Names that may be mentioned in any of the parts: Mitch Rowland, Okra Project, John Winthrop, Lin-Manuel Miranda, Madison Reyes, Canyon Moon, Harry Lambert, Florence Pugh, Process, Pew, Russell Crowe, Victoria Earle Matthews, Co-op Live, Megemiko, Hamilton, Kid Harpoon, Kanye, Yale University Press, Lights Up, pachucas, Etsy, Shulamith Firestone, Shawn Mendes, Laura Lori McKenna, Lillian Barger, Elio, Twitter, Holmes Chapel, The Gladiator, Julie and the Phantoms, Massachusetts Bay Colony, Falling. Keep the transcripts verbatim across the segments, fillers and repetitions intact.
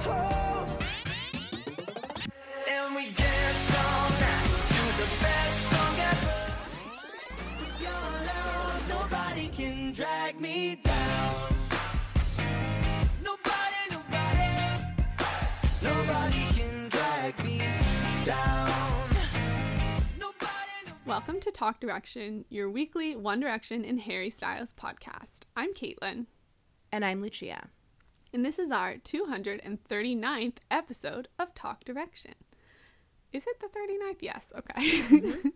home. And we dance all night to the best song ever. With your love, nobody can drag me down. Nobody, nobody, nobody can drag me down. Welcome to Talk Direction, your weekly One Direction and Harry Styles podcast. I'm Caitlin. And I'm Lucia. And this is our two hundred thirty-ninth episode of Talk Direction. Is it the thirty-ninth? Yes. Okay. Mm-hmm.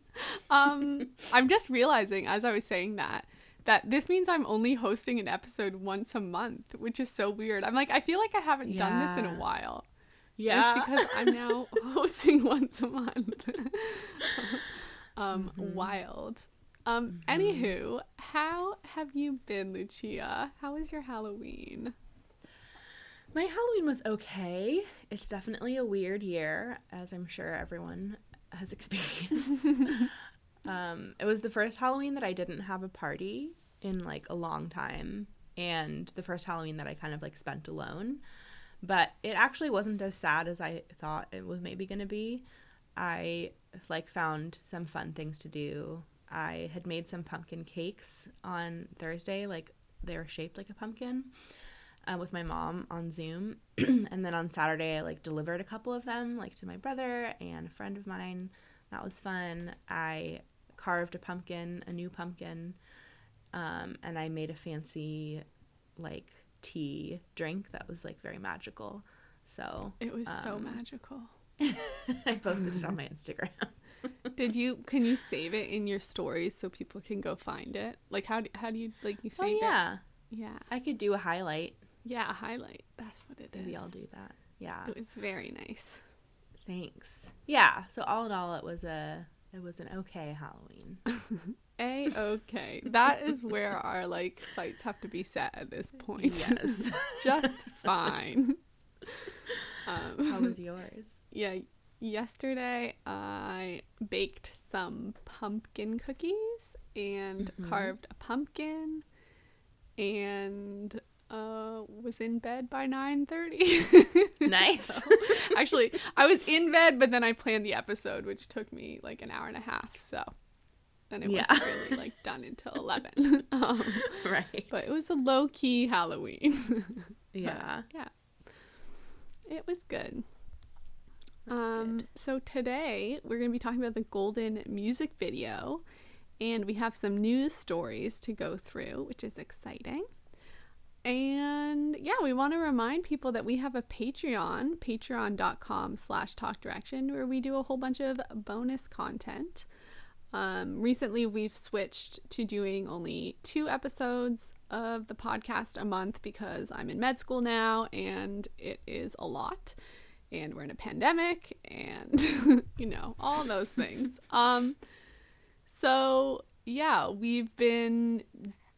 um, I'm just realizing as I was saying that, that this means I'm only hosting an episode once a month, which is so weird. I'm like, I feel like I haven't yeah. done this in a while. Yeah. And it's because I'm now hosting once a month. Um, mm-hmm. wild. Um, mm-hmm. Anywho, how have you been, Lucia? How was your Halloween? My Halloween was okay. It's definitely a weird year, as I'm sure everyone has experienced. um, it was the first Halloween that I didn't have a party in, like, a long time, and the first Halloween that I kind of, like, spent alone. But it actually wasn't as sad as I thought it was maybe going to be. I... like found some fun things to do. I had made some pumpkin cakes on Thursday, like they were shaped like a pumpkin, uh, with my mom on Zoom. And then on Saturday I like delivered a couple of them, like to my brother and a friend of mine. That was fun. I carved a pumpkin, a new pumpkin, um, and I made a fancy like tea drink that was like very magical. So it was um, so magical. I posted it on my Instagram. Did you can you save it in your stories so people can go find it? Like how do, how do you like you save oh, yeah. it? Yeah. Yeah. I could do a highlight. Yeah, a highlight. That's what it Maybe is. Maybe I'll do that. Yeah. It was very nice. Thanks. Yeah. So all in all it was a it was an okay Halloween. A okay. That is where our like sights have to be set at this point. Yes. Just fine. Um, how was yours? Yeah, yesterday I baked some pumpkin cookies and mm-hmm. carved a pumpkin and uh, was in bed by nine thirty. Nice. So, actually, I was in bed, but then I planned the episode, which took me like an hour and a half, so then it yeah. wasn't really like done until eleven. um, right. But it was a low-key Halloween. Yeah. But, yeah. It was good. That's um, good. So today we're going to be talking about the Golden music video, and we have some news stories to go through, which is exciting. And yeah, we want to remind people that we have a Patreon, patreon.com slash Talk Direction, where we do a whole bunch of bonus content. Um, recently, we've switched to doing only two episodes of the podcast a month because I'm in med school now and it is a lot and we're in a pandemic and you know all those things. Um so yeah, we've been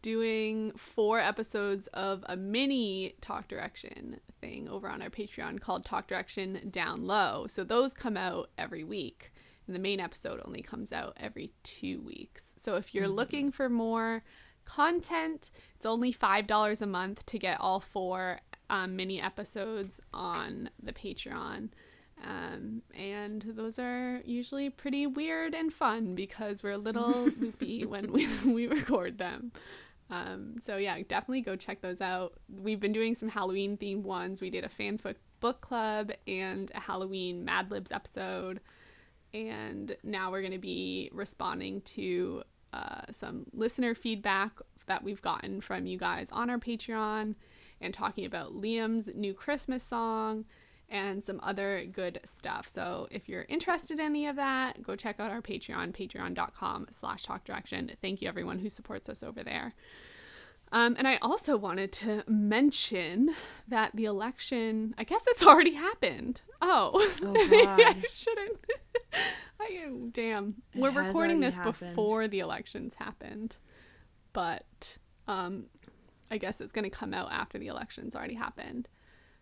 doing four episodes of a mini Talk Direction thing over on our Patreon called Talk Direction Down Low. So those come out every week and the main episode only comes out every two weeks. So if you're mm-hmm. looking for more content, it's only five dollars a month to get all four um, mini episodes on the Patreon, um, and those are usually pretty weird and fun because we're a little loopy when we, we record them. Um, so yeah, definitely go check those out. We've been doing some Halloween themed ones. We did a fanfic book club and a Halloween Mad Libs episode, and now we're going to be responding to Uh, some listener feedback that we've gotten from you guys on our Patreon and talking about Liam's new Christmas song and some other good stuff. So if you're interested in any of that, go check out our Patreon, patreon.com slash Talk Direction. Thank you everyone who supports us over there. Um, and I also wanted to mention that the election, I guess it's already happened. Oh, oh I shouldn't. I am, damn. It We're recording this happened. Before the elections happened, but um, I guess it's going to come out after the elections already happened.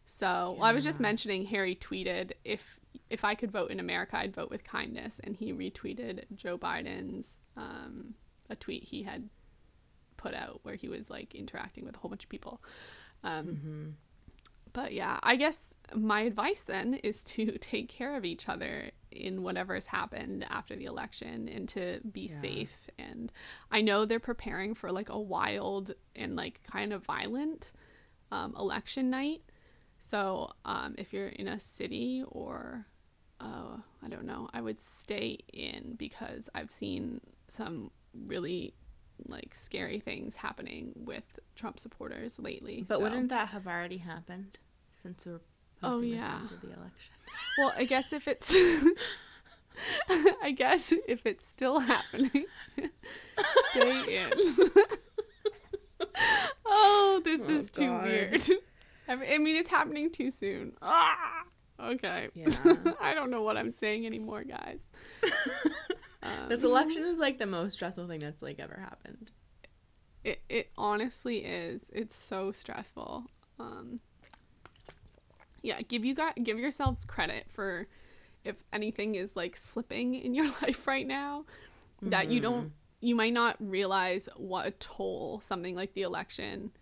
So yeah. well, I was just mentioning Harry tweeted, if if I could vote in America, I'd vote with kindness. And he retweeted Joe Biden's um, a tweet he had put out where he was like interacting with a whole bunch of people. Um, mm-hmm. But yeah, I guess my advice then is to take care of each other in whatever has happened after the election and to be yeah. safe. And I know they're preparing for like a wild and like kind of violent um, election night. So um, if you're in a city or uh, I don't know, I would stay in because I've seen some really like scary things happening with Trump supporters lately. But so. Wouldn't that have already happened since we're oh yeah the, the election? Well, I guess if it's I guess if it's still happening, stay in. oh, this oh, is God. Too weird. I mean, it's happening too soon. Ah, okay. Yeah. I don't know what I'm saying anymore, guys. Um, this election is like the most stressful thing that's like ever happened. It it honestly is. It's so stressful. Um, yeah, give you got give yourselves credit for if anything is like slipping in your life right now, mm-hmm. that you don't you might not realize what a toll something like the election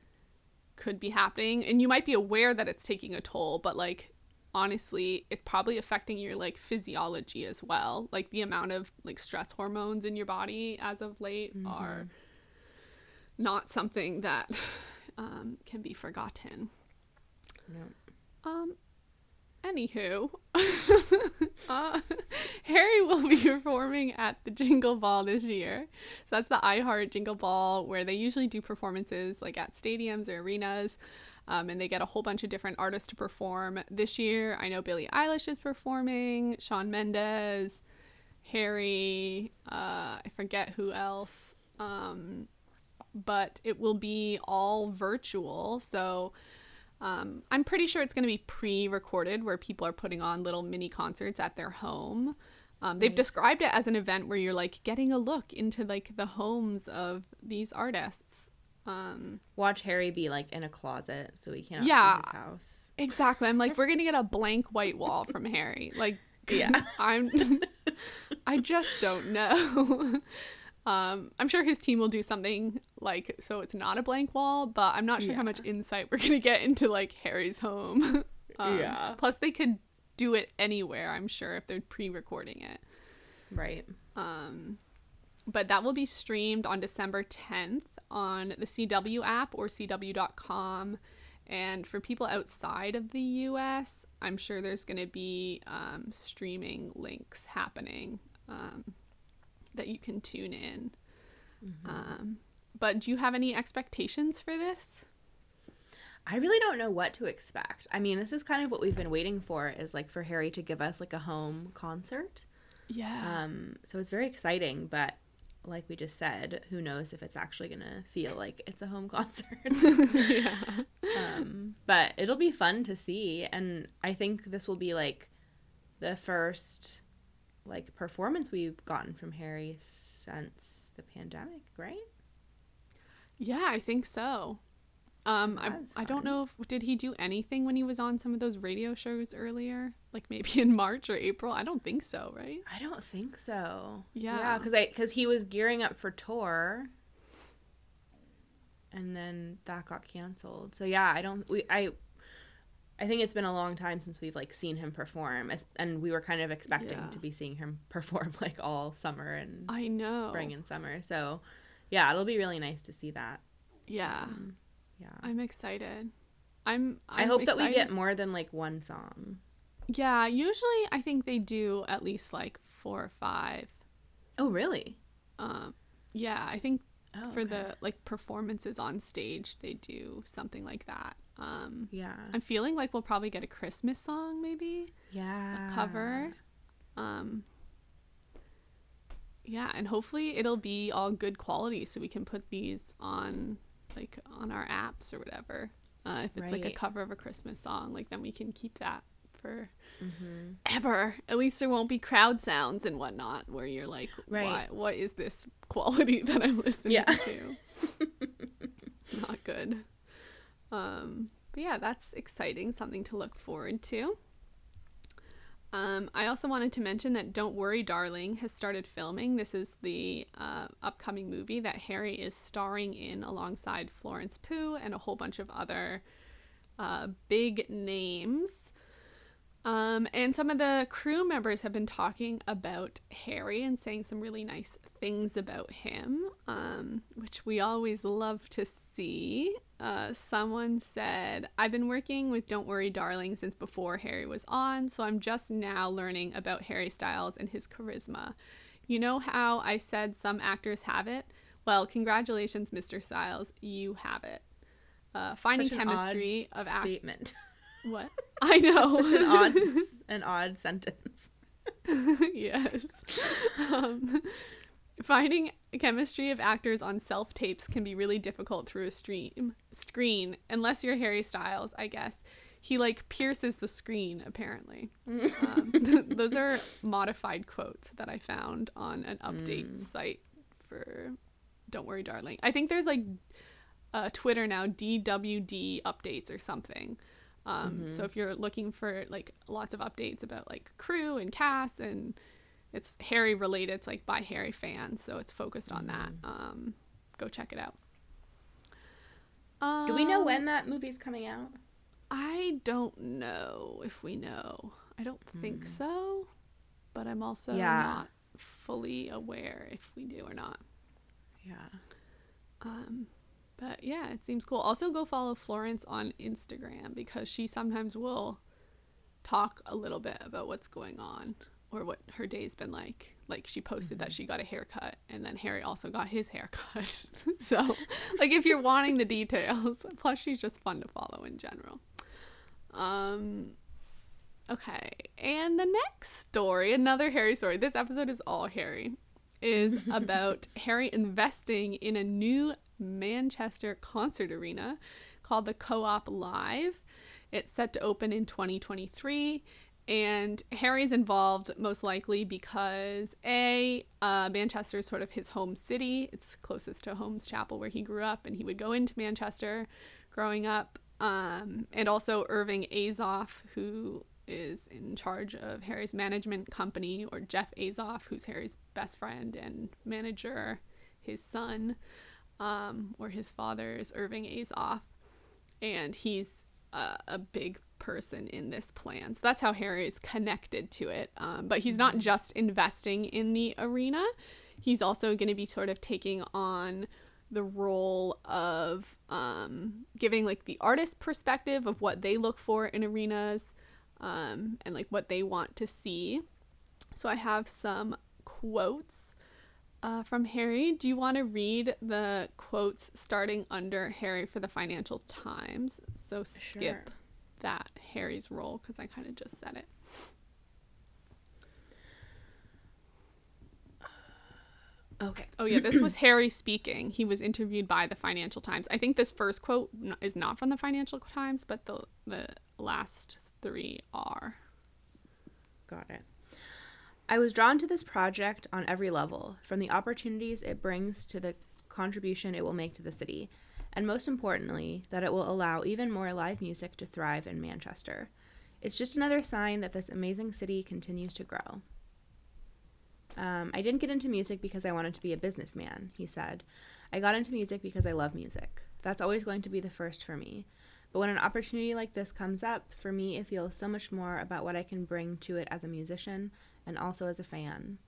could be happening, and you might be aware that it's taking a toll, but like honestly it's probably affecting your like physiology as well, like the amount of like stress hormones in your body as of late mm-hmm. are not something that um can be forgotten. No. um anywho uh, Harry will be performing at the Jingle Ball this year. So that's the iHeart Jingle Ball, where they usually do performances like at stadiums or arenas, um, and they get a whole bunch of different artists to perform. This year I know Billie Eilish is performing, Shawn Mendes, Harry, uh, I forget who else, um, but it will be all virtual. So Um, I'm pretty sure it's going to be pre-recorded, where people are putting on little mini concerts at their home. Um, they've right. described it as an event where you're like getting a look into like the homes of these artists. Um, Watch Harry be like in a closet so he cannot yeah, see his house. Exactly. I'm like, we're going to get a blank white wall from Harry. Like, yeah, I'm, I just don't know. Um, I'm sure his team will do something like so it's not a blank wall, but I'm not sure yeah. how much insight we're gonna get into like Harry's home. Um, yeah. Plus, they could do it anywhere, I'm sure, if they're pre-recording it. Right. Um, but that will be streamed on December tenth on the C W app or C W dot com. And for people outside of the U S, I'm sure there's gonna be um, streaming links happening. Um, that you can tune in. Mm-hmm. Um, but do you have any expectations for this? I really don't know what to expect. I mean, this is kind of what we've been waiting for, is like for Harry to give us like a home concert. Yeah. Um, so it's very exciting, but like we just said, who knows if it's actually going to feel like it's a home concert. yeah. Um, but it'll be fun to see. And I think this will be like the first like performance we've gotten from Harry since the pandemic, right? Yeah, I think so. Um, I I don't know if, did he do anything when he was on some of those radio shows earlier? Like maybe in March or April? I don't think so, right? I don't think so. Yeah. Yeah, because I, because he was gearing up for tour, and then that got canceled. So yeah, I don't, we, I, I think it's been a long time since we've, like, seen him perform, and we were kind of expecting yeah. to be seeing him perform, like, all summer and I know. spring and summer. So, yeah, it'll be really nice to see that. Yeah. Um, yeah. I'm excited. I'm, I'm I hope excited. that we get more than, like, one song. Yeah, usually I think they do at least, like, four or five. Oh, really? Um, yeah, I think oh, for okay. the, like, performances on stage, they do something like that. Um, yeah. I'm feeling like we'll probably get a Christmas song, maybe. Yeah. A cover. Um, yeah, and hopefully it'll be all good quality so we can put these on, like, on our apps or whatever. Uh, if it's, right. like, a cover of a Christmas song, like, then we can keep that for mm-hmm. ever. At least there won't be crowd sounds and whatnot where you're like, right. what, what is this quality that I'm listening yeah. to? Not good. Um, but yeah, that's exciting, something to look forward to. Um, I also wanted to mention that Don't Worry Darling has started filming. This is the uh, upcoming movie that Harry is starring in alongside Florence Pugh and a whole bunch of other uh, big names. Um, and some of the crew members have been talking about Harry and saying some really nice things about him, um, which we always love to see. Uh, someone said, "I've been working with Don't Worry Darling since before Harry was on, so I'm just now learning about Harry Styles and his charisma. You know how I said some actors have it? Well, congratulations, Mister Styles, you have it. Uh, finding chemistry of act- statement. What? I know. Such an odd, an odd sentence. Yes. Um, finding chemistry of actors on self-tapes can be really difficult through a stream screen, unless you're Harry Styles, I guess. He, like, pierces the screen, apparently." Um, th- those are modified quotes that I found on an update mm. site for Don't Worry Darling. I think there's, like, uh, Twitter now, D W D updates or something. Um, mm-hmm. So if you're looking for, like, lots of updates about, like, crew and cast, and it's Harry related, it's like by Harry fans, so it's focused on that. Um, go check it out. Um, Do we know when that movie's coming out? I don't know if we know. I don't mm. think so, but I'm also yeah. not fully aware if we do or not. Yeah. Um. But yeah, it seems cool. Also, go follow Florence on Instagram, because she sometimes will talk a little bit about what's going on or what her day's been like. Like, she posted mm-hmm. that she got a haircut, and then Harry also got his haircut. So, like, if you're wanting the details. Plus, she's just fun to follow in general. Um, okay. And the next story, another Harry story. This episode is all Harry. Is about Harry investing in a new Manchester concert arena called the Co-op Live. It's set to open in twenty twenty-three, and Harry's involved most likely because a uh, Manchester is sort of his home city. It's closest to Holmes Chapel, where he grew up, and he would go into Manchester growing up, um, and also Irving Azoff, who is in charge of Harry's management company, or Jeff Azoff, who's Harry's best friend and manager, his son, um, or his father is Irving Azoff, and he's uh, a big person in this plan. So that's how Harry is connected to it. Um, but he's not just investing in the arena. He's also going to be sort of taking on the role of um, giving, like, the artist perspective of what they look for in arenas, Um, and, like, what they want to see. So I have some quotes uh, from Harry. Do you want to read the quotes starting under Harry for the Financial Times? So skip sure. that Harry's role, because I kind of just said it. Okay. Oh, yeah, this was Harry speaking. He was interviewed by the Financial Times. I think this first quote is not from the Financial Times, but the the last three are. Got it. "I was drawn to this project on every level, from the opportunities it brings to the contribution it will make to the city, and most importantly, that it will allow even more live music to thrive in Manchester. It's just another sign that this amazing city continues to grow. Um, I didn't get into music because I wanted to be a businessman," he said. "I got into music because I love music. That's always going to be the first for me. But when an opportunity like this comes up, for me, it feels so much more about what I can bring to it as a musician and also as a fan.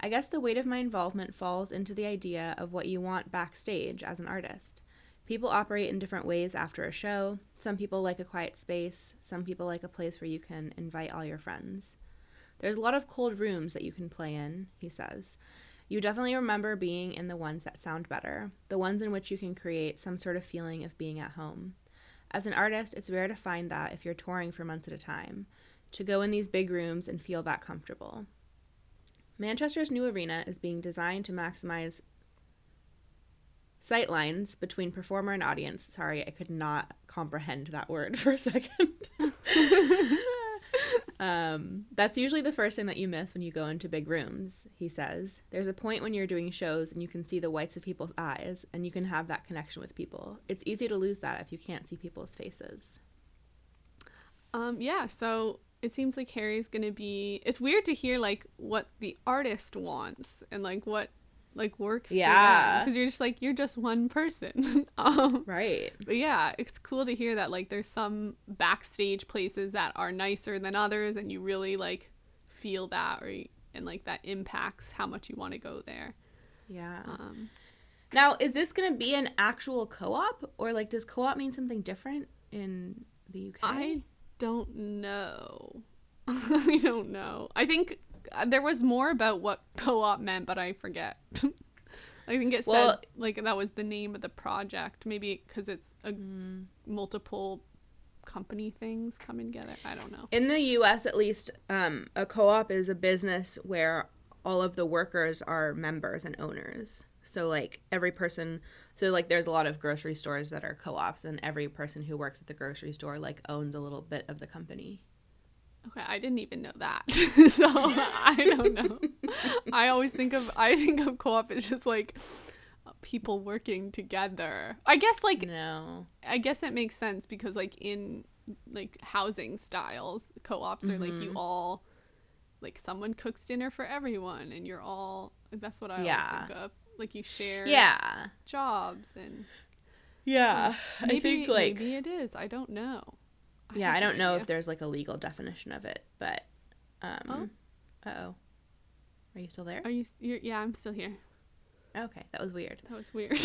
I guess the weight of my involvement falls into the idea of what you want backstage as an artist. People operate in different ways after a show. Some people like a quiet space. Some people like a place where you can invite all your friends. There's a lot of cold rooms that you can play in," he says. "You definitely remember being in the ones that sound better, the ones in which you can create some sort of feeling of being at home. As an artist, it's rare to find that if you're touring for months at a time, to go in these big rooms and feel that comfortable. Manchester's new arena is being designed to maximize sight lines between performer and audience." Sorry, I could not comprehend that word for a second. um, "That's usually the first thing that you miss when you go into big rooms," he says. "There's a point when you're doing shows and you can see the whites of people's eyes and you can have that connection with people. It's easy to lose that if you can't see people's faces." Um, yeah, so it seems like Harry's gonna be, it's weird to hear like what the artist wants and like what like works yeah because you're just like you're just one person. um right but yeah, it's cool to hear that like there's some backstage places that are nicer than others and you really like feel that, or and like that impacts how much you want to go there. Yeah. Um, now is this gonna be an actual co-op, or like does co-op mean something different in the U K? I don't know. I don't know. I think there was more about what co-op meant, but I forget. I think it well, said like that was the name of the project, maybe because it's a mm. multiple company things coming together. I don't know. In the U S at least, um, a co-op is a business where all of the workers are members and owners. So like every person, so like there's a lot of grocery stores that are co-ops, and every person who works at the grocery store like owns a little bit of the company. Okay, I didn't even know that. So I don't know. I always think of I think of co-op as just like people working together. I guess like no. I guess that makes sense because like in like housing styles, co-ops mm-hmm. are like you all like someone cooks dinner for everyone and you're all that's what I yeah. always think of. Like you share yeah. jobs and yeah. Maybe, I think like maybe it is. I don't know. I yeah, I don't know idea. If there's, like, a legal definition of it, but, um, oh. uh-oh. Are you still there? Are you, you're, yeah, I'm still here. Okay, that was weird. That was weird.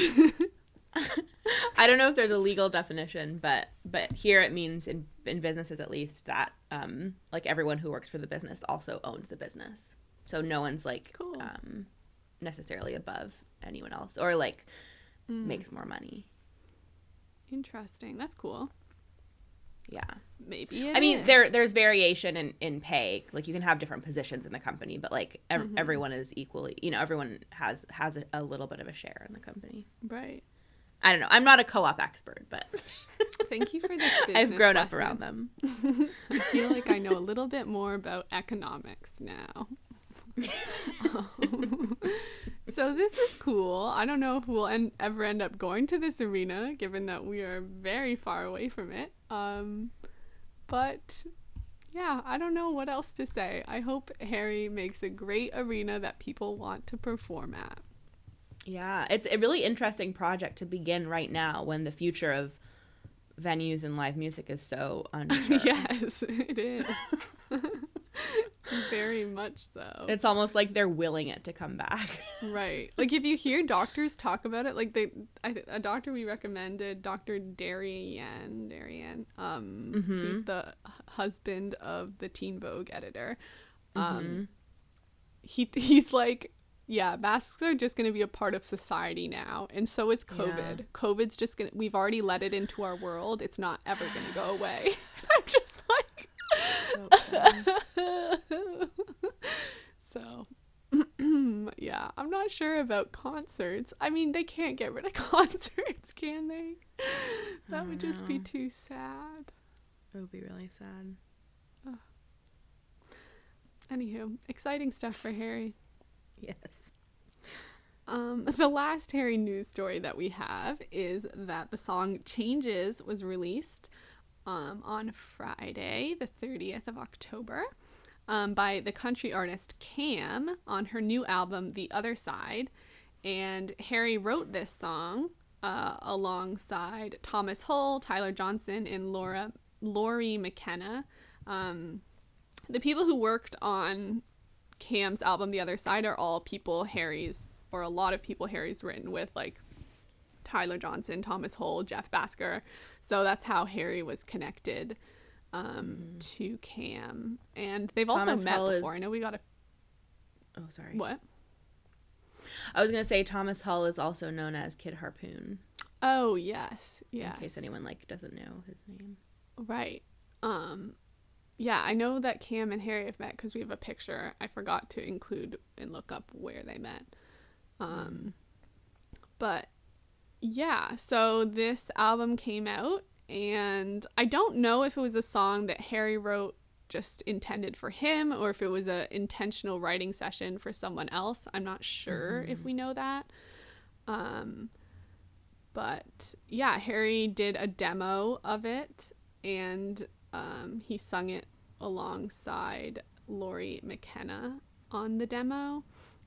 I don't know if there's a legal definition, but, but here it means, in, in businesses at least, that, um, like, everyone who works for the business also owns the business. So no one's, like, cool. um, necessarily above anyone else, or, like, mm. makes more money. Interesting. That's cool. Yeah. Maybe it I mean, is. there there's variation in, in pay. Like, you can have different positions in the company, but, like, ev- mm-hmm. everyone is equally – you know, everyone has, has a, a little bit of a share in the company. Right. I don't know. I'm not a co-op expert, but – Thank you for this business I've grown lesson. Up around them. I feel like I know a little bit more about economics now. um, so this is cool. I don't know if we'll end, ever end up going to this arena, given that we are very far away from it. Um, but yeah, I don't know what else to say. I hope Harry makes a great arena that people want to perform at. Yeah, it's a really interesting project to begin right now when the future of venues and live music is so unsure. Yes, it is. Very much so. It's almost like they're willing it to come back. Right. Like if you hear doctors talk about it, like they, I, a doctor we recommended, Doctor Darien, Darien, um, mm-hmm. he's the husband of the Teen Vogue editor. Um, mm-hmm. he he's like, yeah, masks are just going to be a part of society now, and so is COVID. Yeah. COVID's just going to, we've already let it into our world. It's not ever going to go away. I'm just like. So yeah, I'm not sure about concerts. I mean, they can't get rid of concerts, can they? That would know. Just be too sad. It would be really sad. Ugh. Anywho, exciting stuff for Harry. Yes. Um, the last Harry news story that we have is that the song Changes was released Um, on Friday, the thirtieth of October, um, by the country artist Cam on her new album, The Other Side. And Harry wrote this song uh, alongside Thomas Hull, Tyler Johnson, and Laura Lori McKenna. Um, the people who worked on Cam's album, The Other Side, are all people Harry's, or a lot of people Harry's written with, like Tyler Johnson, Thomas Hull, Jeff Basker. So that's how Harry was connected um, mm-hmm. to Cam. And they've also Thomas met Hull before. Is... I know we got a... Oh, sorry. What? I was going to say Thomas Hull is also known as Kid Harpoon. Oh, yes. yes. In case anyone, like, doesn't know his name. Right. Um, yeah, I know that Cam and Harry have met because we have a picture. I forgot to include and look up where they met. Um, but... Yeah, so this album came out, and I don't know if it was a song that Harry wrote just intended for him, or if it was an intentional writing session for someone else. I'm not sure mm-hmm. if we know that. Um, but yeah, Harry did a demo of it, and um, he sung it alongside Lori McKenna on the demo.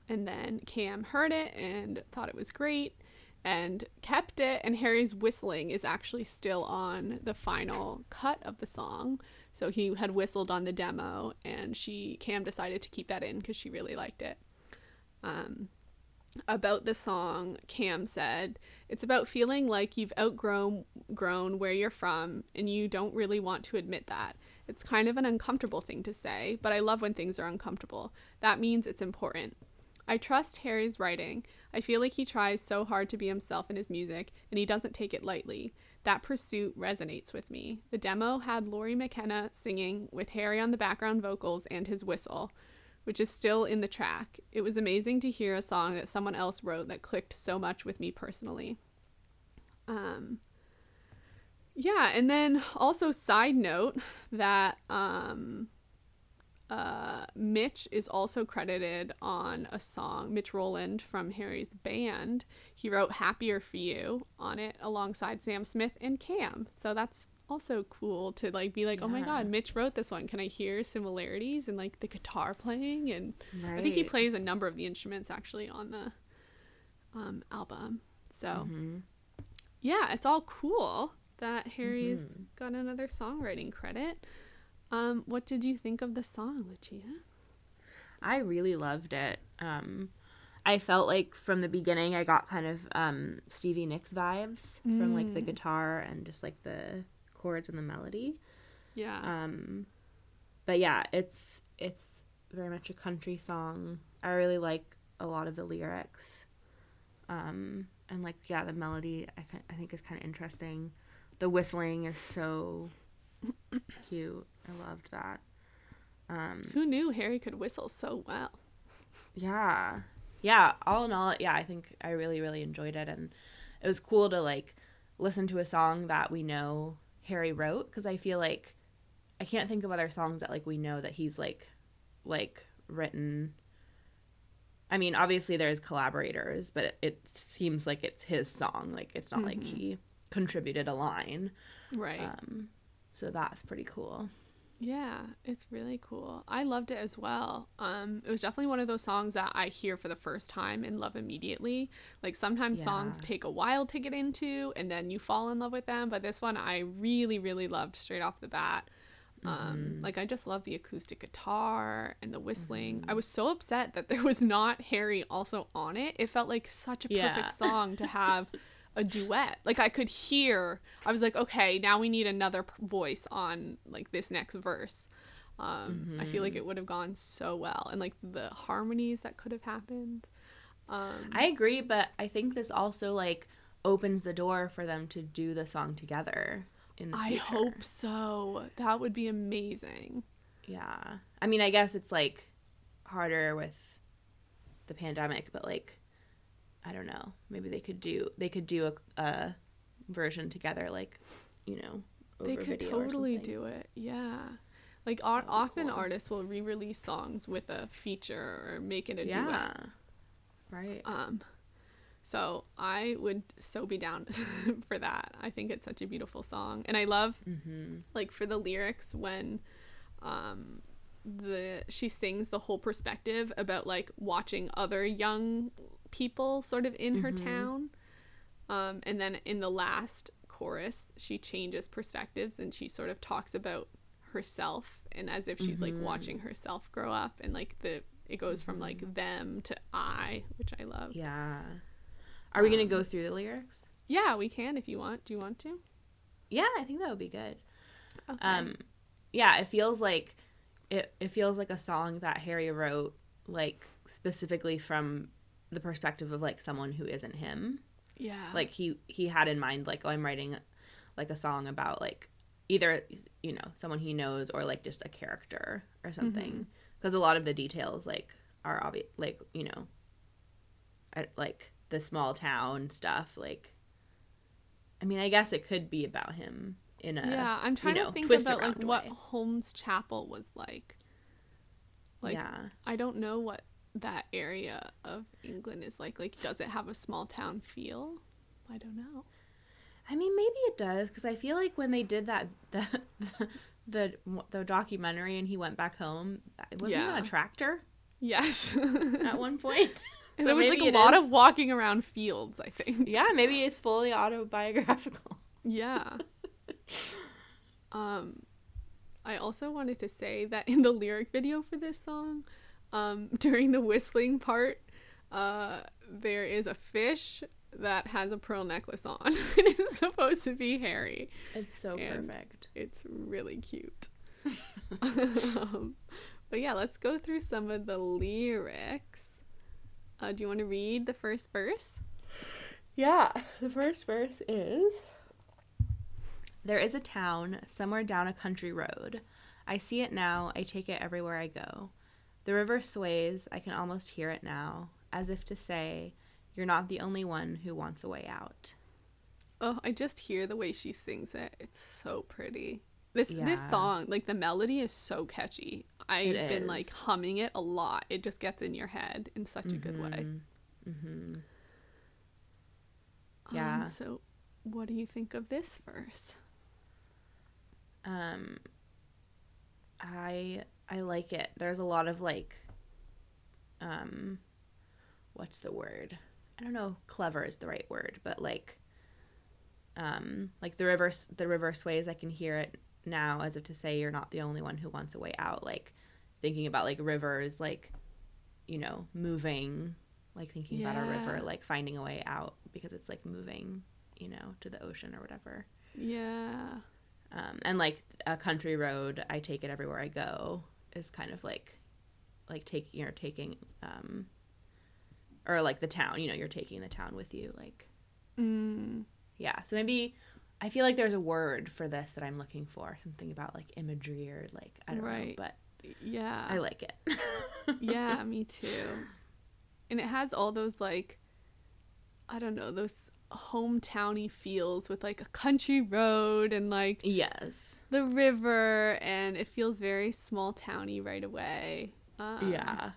And then Cam heard it and thought it was great and kept it. And Harry's whistling is actually still on the final cut of the song. So he had whistled on the demo, and she Cam decided to keep that in because she really liked it. Um, about the song, Cam said, "It's about feeling like you've outgrown grown where you're from, and you don't really want to admit that. It's kind of an uncomfortable thing to say, but I love when things are uncomfortable. That means it's important. I trust Harry's writing. I feel like he tries so hard to be himself in his music, and he doesn't take it lightly. That pursuit resonates with me." The demo had Lori McKenna singing with Harry on the background vocals and his whistle, which is still in the track. It was amazing to hear a song that someone else wrote that clicked so much with me personally. Um, yeah, and then also side note that um, uh, Mitch is also credited on a song, Mitch Rowland from Harry's band. He wrote Happier For You on it alongside Sam Smith and Cam. So that's also cool to like be like, yeah. Oh my god, Mitch wrote this one, can I hear similarities and like the guitar playing and right. I think he plays a number of the instruments actually on the um album, so mm-hmm. yeah, it's all cool that Harry's mm-hmm. got another songwriting credit. Um what did you think of the song, Lucia? I really loved it. um I felt like from the beginning I got kind of um Stevie Nicks vibes mm. from like the guitar and just like the chords and the melody. Yeah. Um but yeah, it's it's very much a country song. I really like a lot of the lyrics. Um and like yeah, the melody I I think is kind of interesting. The whistling is so cute. I loved that. Um Who knew Harry could whistle so well? Yeah. Yeah, all in all, yeah, I think I really really enjoyed it, and it was cool to like listen to a song that we know Harry wrote, because I feel like I can't think of other songs that like we know that he's like like written. I mean, obviously there's collaborators, but it, it seems like it's his song, like it's not mm-hmm. like he contributed a line, right? Um, so that's pretty cool. Yeah, it's really cool. I loved it as well. Um, it was definitely one of those songs that I hear for the first time and love immediately. Like sometimes yeah. songs take a while to get into and then you fall in love with them. But this one I really, really loved straight off the bat. Um, mm-hmm. Like I just love the acoustic guitar and the whistling. Mm-hmm. I was so upset that there was not Harry also on it. It felt like such a yeah. perfect song to have a duet. Like I could hear, I was like, okay, now we need another p- voice on like this next verse. um mm-hmm. I feel like it would have gone so well, and like the harmonies that could have happened. um I agree, but I think this also like opens the door for them to do the song together in the I future. Hope so. That would be amazing. Yeah, I mean, I guess it's like harder with the pandemic, but like I don't know. Maybe they could do they could do a, a version together, like, you know, over video or something. They could totally do it. Yeah, like o- often cool. artists will re-release songs with a feature or make it a yeah. duet. Right. Um, so I would so be down for that. I think it's such a beautiful song, and I love mm-hmm. like for the lyrics when, um. the she sings the whole perspective about like watching other young people sort of in mm-hmm. her town, um and then in the last chorus she changes perspectives and she sort of talks about herself, and as if she's mm-hmm. like watching herself grow up, and like the it goes from like them to I, which I love. Yeah, are we um, gonna go through the lyrics? Yeah, we can if you want. Do you want to? Yeah, I think that would be good. Okay. um yeah it feels like It it feels like a song that Harry wrote, like, specifically from the perspective of, like, someone who isn't him. Yeah. Like, he, he had in mind, like, oh, I'm writing, like, a song about, like, either, you know, someone he knows or, like, just a character or something. Because mm-hmm. a lot of the details, like, are obvious, like, you know, at, like, the small town stuff. Like, I mean, I guess it could be about him. In a, yeah, I'm trying you know, to think about like way. What Holmes Chapel was like. Like, yeah. I don't know what that area of England is like. Like, does it have a small town feel? I don't know. I mean, maybe it does, because I feel like when they did that, that the the documentary and he went back home, wasn't yeah. that a tractor? Yes. At one point. So there was like a lot is. of walking around fields, I think. Yeah, maybe it's fully autobiographical. Yeah. um, I also wanted to say that in the lyric video for this song, um, during the whistling part, uh, there is a fish that has a pearl necklace on. It is supposed to be Harry. It's so and perfect. It's really cute. um, but yeah, let's go through some of the lyrics. Uh, do you want to read the first verse? Yeah, the first verse is... There is a town somewhere down a country road. I see it now, I take it everywhere I go. The river sways, I can almost hear it now, as if to say, you're not the only one who wants a way out. Oh, I just hear the way she sings it. It's so pretty. This yeah. this song, like the melody is so catchy. I've it been is. like humming it a lot. It just gets in your head in such mm-hmm. a good way. Mm-hmm. Yeah. Um, so what do you think of this verse? Um, I I like it. There's a lot of like, um, what's the word? I don't know. Clever is the right word, but like, um, like the river the river sways. I can hear it now, as if to say you're not the only one who wants a way out. Like thinking about like rivers, like, you know, moving, like thinking yeah. about a river, like finding a way out because it's like moving, you know, to the ocean or whatever. Yeah. Um, and like a country road, I take it everywhere I go is kind of like, like taking or taking, um, or like the town, you know, you're taking the town with you. Like, mm. yeah. So maybe I feel like there's a word for this that I'm looking for, something about like imagery or like, I don't right. know, but yeah, I like it. Yeah, me too. And it has all those like, I don't know, those hometowny feels with like a country road and like yes, the river, and it feels very small towny right away. Um, yeah,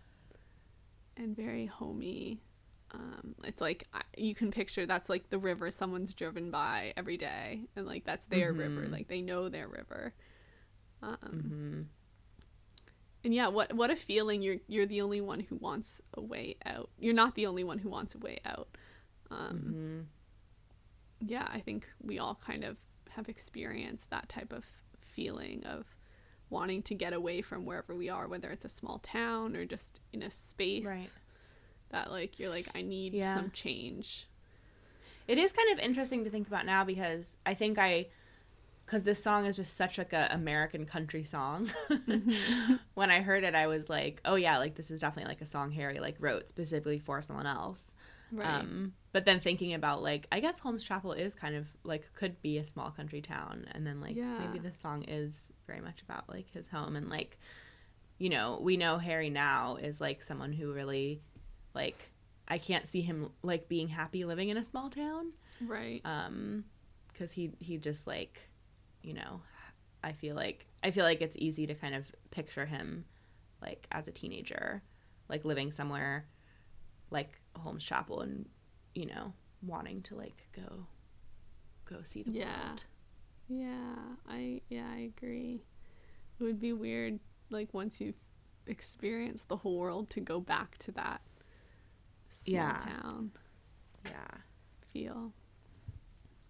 and very homey. Um, it's like you can picture that's like the river someone's driven by every day, and like that's their mm-hmm. river, like they know their river. Um, mm-hmm. And yeah, what what a feeling! You're you're the only one who wants a way out. You're not the only one who wants a way out. Um, mm-hmm. Yeah, I think we all kind of have experienced that type of feeling of wanting to get away from wherever we are, whether it's a small town or just in a space. Right. That, like, you're like, I need yeah. some change. It is kind of interesting to think about now because I think I... Because this song is just such, like, a American country song. Mm-hmm. When I heard it, I was like, oh, yeah, like, this is definitely, like, a song Harry, like, wrote specifically for someone else. Right. Um, but then thinking about, like, I guess Holmes Chapel is kind of, like, could be a small country town. And then, like, yeah. maybe this song is very much about, like, his home. And, like, you know, we know Harry now is, like, someone who really... Like, I can't see him, like, being happy living in a small town. Right. Um, because he, he just, like, you know, I feel like, I feel like it's easy to kind of picture him, like, as a teenager, like, living somewhere, like, Holmes Chapel and, you know, wanting to, like, go, go see the yeah. world. Yeah. I, yeah, I agree. It would be weird, like, once you've experienced the whole world to go back to that. Small yeah. town. Yeah. Feel.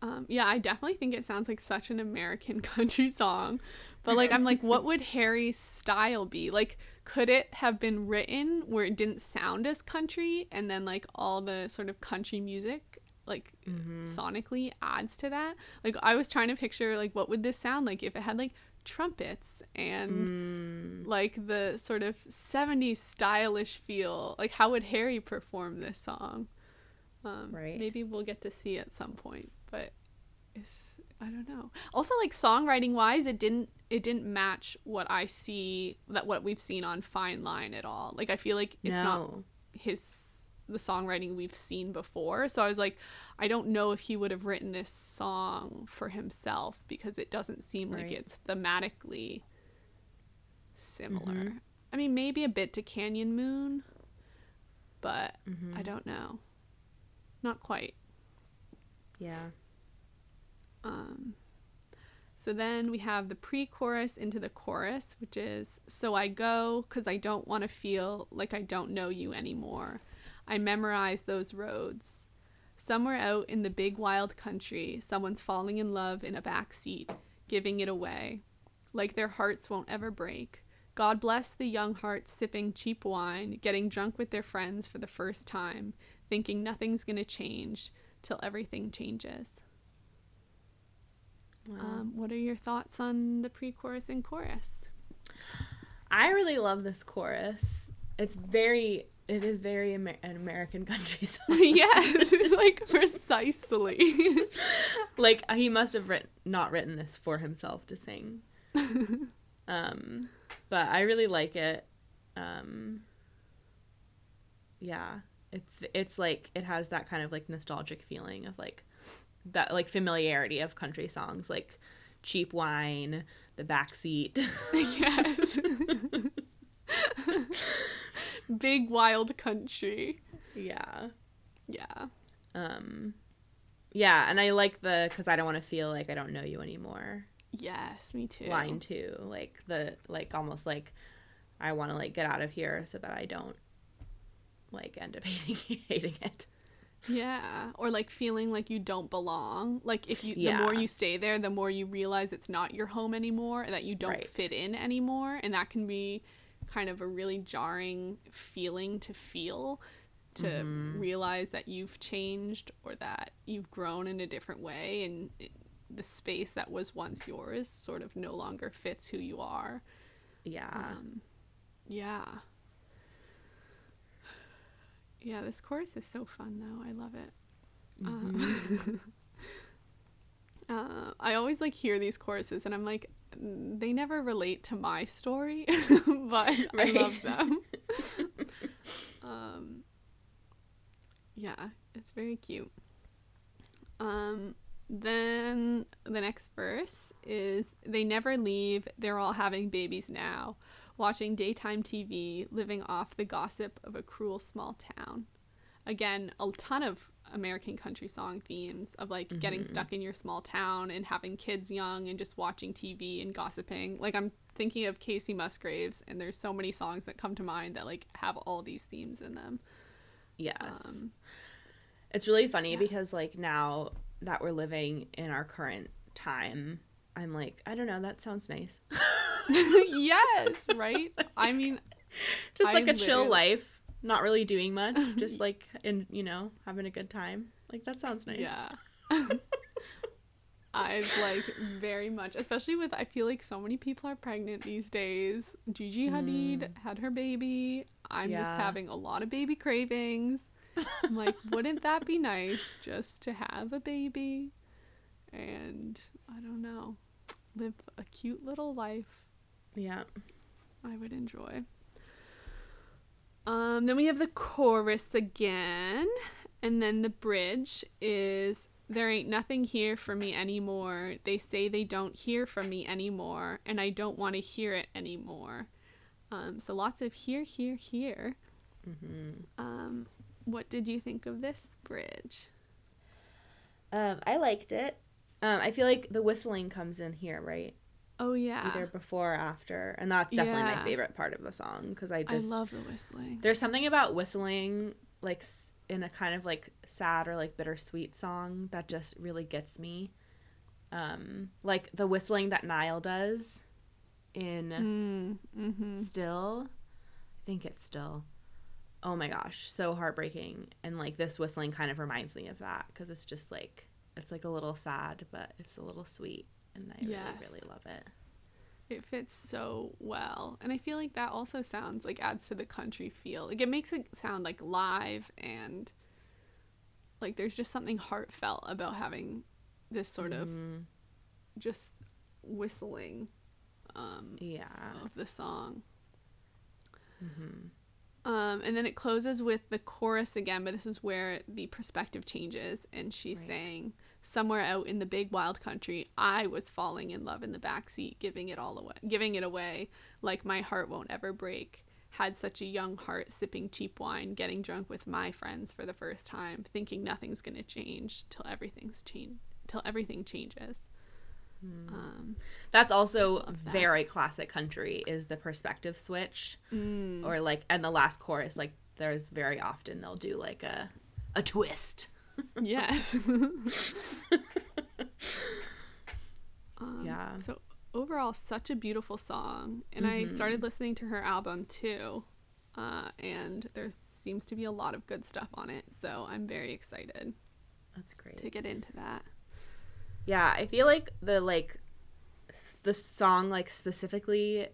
Um, yeah, I definitely think it sounds like such an American country song. But, like, I'm like, what would Harry's style be? Like, could it have been written where it didn't sound as country and then, like, all the sort of country music, like, mm-hmm. sonically adds to that? Like, I was trying to picture, like, what would this sound like if it had, like, trumpets and mm. like the sort of seventies stylish feel. Like, how would Harry perform this song? Um, right. Maybe we'll get to see at some point, but it's, I don't know. Also, like, songwriting wise, it didn't it didn't match what I see that what we've seen on Fine Line at all. Like, I feel like it's no. not his the songwriting we've seen before. So I was like, I don't know if he would have written this song for himself because it doesn't seem right. like it's thematically similar. Mm-hmm. I mean, maybe a bit to Canyon Moon, but mm-hmm. I don't know. Not quite. Yeah. Um. So then we have the pre-chorus into the chorus, which is, so I go because I don't want to feel like I don't know you anymore. I memorize those roads. Somewhere out in the big wild country, someone's falling in love in a backseat, giving it away. Like their hearts won't ever break. God bless the young hearts sipping cheap wine, getting drunk with their friends for the first time, thinking nothing's going to change till everything changes. Wow. Um, what are your thoughts on the pre-chorus and chorus? I really love this chorus. It's very... It is very Amer- an American country song. Yes, like precisely. Like he must have written, not written this for himself to sing. um, but I really like it. Um, yeah, it's it's like it has that kind of like nostalgic feeling of like that like familiarity of country songs, like cheap wine, the backseat. Yes. Big wild country. Yeah. Yeah. Um, yeah, and I like the, because I don't want to feel like I don't know you anymore. Yes, me too. Line two, like the, like almost like I want to like get out of here so that I don't like end up hating, hating it. Yeah, or like feeling like you don't belong. Like if you, yeah. the more you stay there, the more you realize it's not your home anymore, that you don't right. fit in anymore, and that can be kind of a really jarring feeling to feel, to mm-hmm. realize that you've changed or that you've grown in a different way, and it, the space that was once yours sort of no longer fits who you are. Yeah. Um, yeah. Yeah, this chorus is so fun, though. I love it. Mm-hmm. Um, uh, I always, like, hear these choruses, and I'm like, they never relate to my story, but right. I love them. um, yeah, it's very cute. Um, then the next verse is, they never leave, they're all having babies now, watching daytime T V, living off the gossip of a cruel small town. Again, a ton of American country song themes of like mm-hmm. getting stuck in your small town and having kids young and just watching T V and gossiping. Like I'm thinking of Casey Musgraves, and there's so many songs that come to mind that like have all these themes in them. Yes. Um, it's really funny yeah. because like now that we're living in our current time, I'm like, I don't know, that sounds nice. Yes, right? Like, I mean, just like I a literally- chill life. Not really doing much, just like, in, you know, having a good time. Like, that sounds nice. Yeah. I like very much, especially with, I feel like so many people are pregnant these days. Gigi Hadid mm. had her baby. I'm yeah. just having a lot of baby cravings. I'm like, wouldn't that be nice just to have a baby? And, I don't know, live a cute little life. Yeah. I would enjoy. Um, then we have the chorus again, and then the bridge is, there ain't nothing here for me anymore, they say they don't hear from me anymore, and I don't want to hear it anymore. Um, so lots of here, here, here. Mm-hmm. Um, what did you think of this bridge? Um, I liked it. Um, I feel like the whistling comes in here, right? Oh, yeah. Either before or after. And that's definitely yeah. my favorite part of the song, because I just... I love the whistling. There's something about whistling, like, in a kind of, like, sad or, like, bittersweet song that just really gets me. Um, like, the whistling that Niall does in mm, mm-hmm. Still. I think it's Still. Oh, my gosh. So heartbreaking. And, like, this whistling kind of reminds me of that, because it's just, like, it's, like, a little sad, but it's a little sweet. And I yes. really, really love it. It fits so well. And I feel like that also sounds, like, adds to the country feel. Like, it makes it sound, like, live, and, like, there's just something heartfelt about having this sort of mm. just whistling um, yeah. of the song. Mm-hmm. Um, and then it closes with the chorus again, but this is where the perspective changes, and she's right. saying... somewhere out in the big wild country, I was falling in love in the backseat, giving it all away, giving it away, like my heart won't ever break. Had such a young heart, sipping cheap wine, getting drunk with my friends for the first time, thinking nothing's gonna change till everything's change, till everything changes. Mm. Um, That's also that. very classic country, is the perspective switch. Mm. Or like, and the last chorus, like there's very often they'll do like a, a twist. Yes. um, yeah. So overall, such a beautiful song. And mm-hmm. I started listening to her album too. Uh, and there seems to be a lot of good stuff on it. So I'm very excited. That's great. To get into that. Yeah, I feel like the like the song like specifically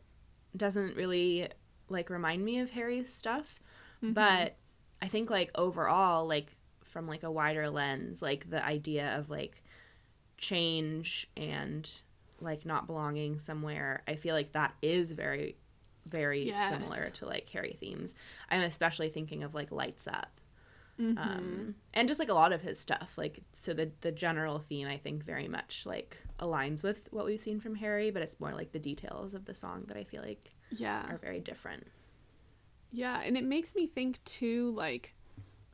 doesn't really like remind me of Harry's stuff, mm-hmm. but I think like overall, like from like a wider lens, like the idea of like change and like not belonging somewhere, I feel like that is very very yes. similar to like Harry themes. I'm especially thinking of like Lights Up. Mm-hmm. Um, and just like a lot of his stuff, like so the the general theme I think very much like aligns with what we've seen from Harry, but it's more like the details of the song that I feel like yeah are very different. Yeah, and it makes me think too, like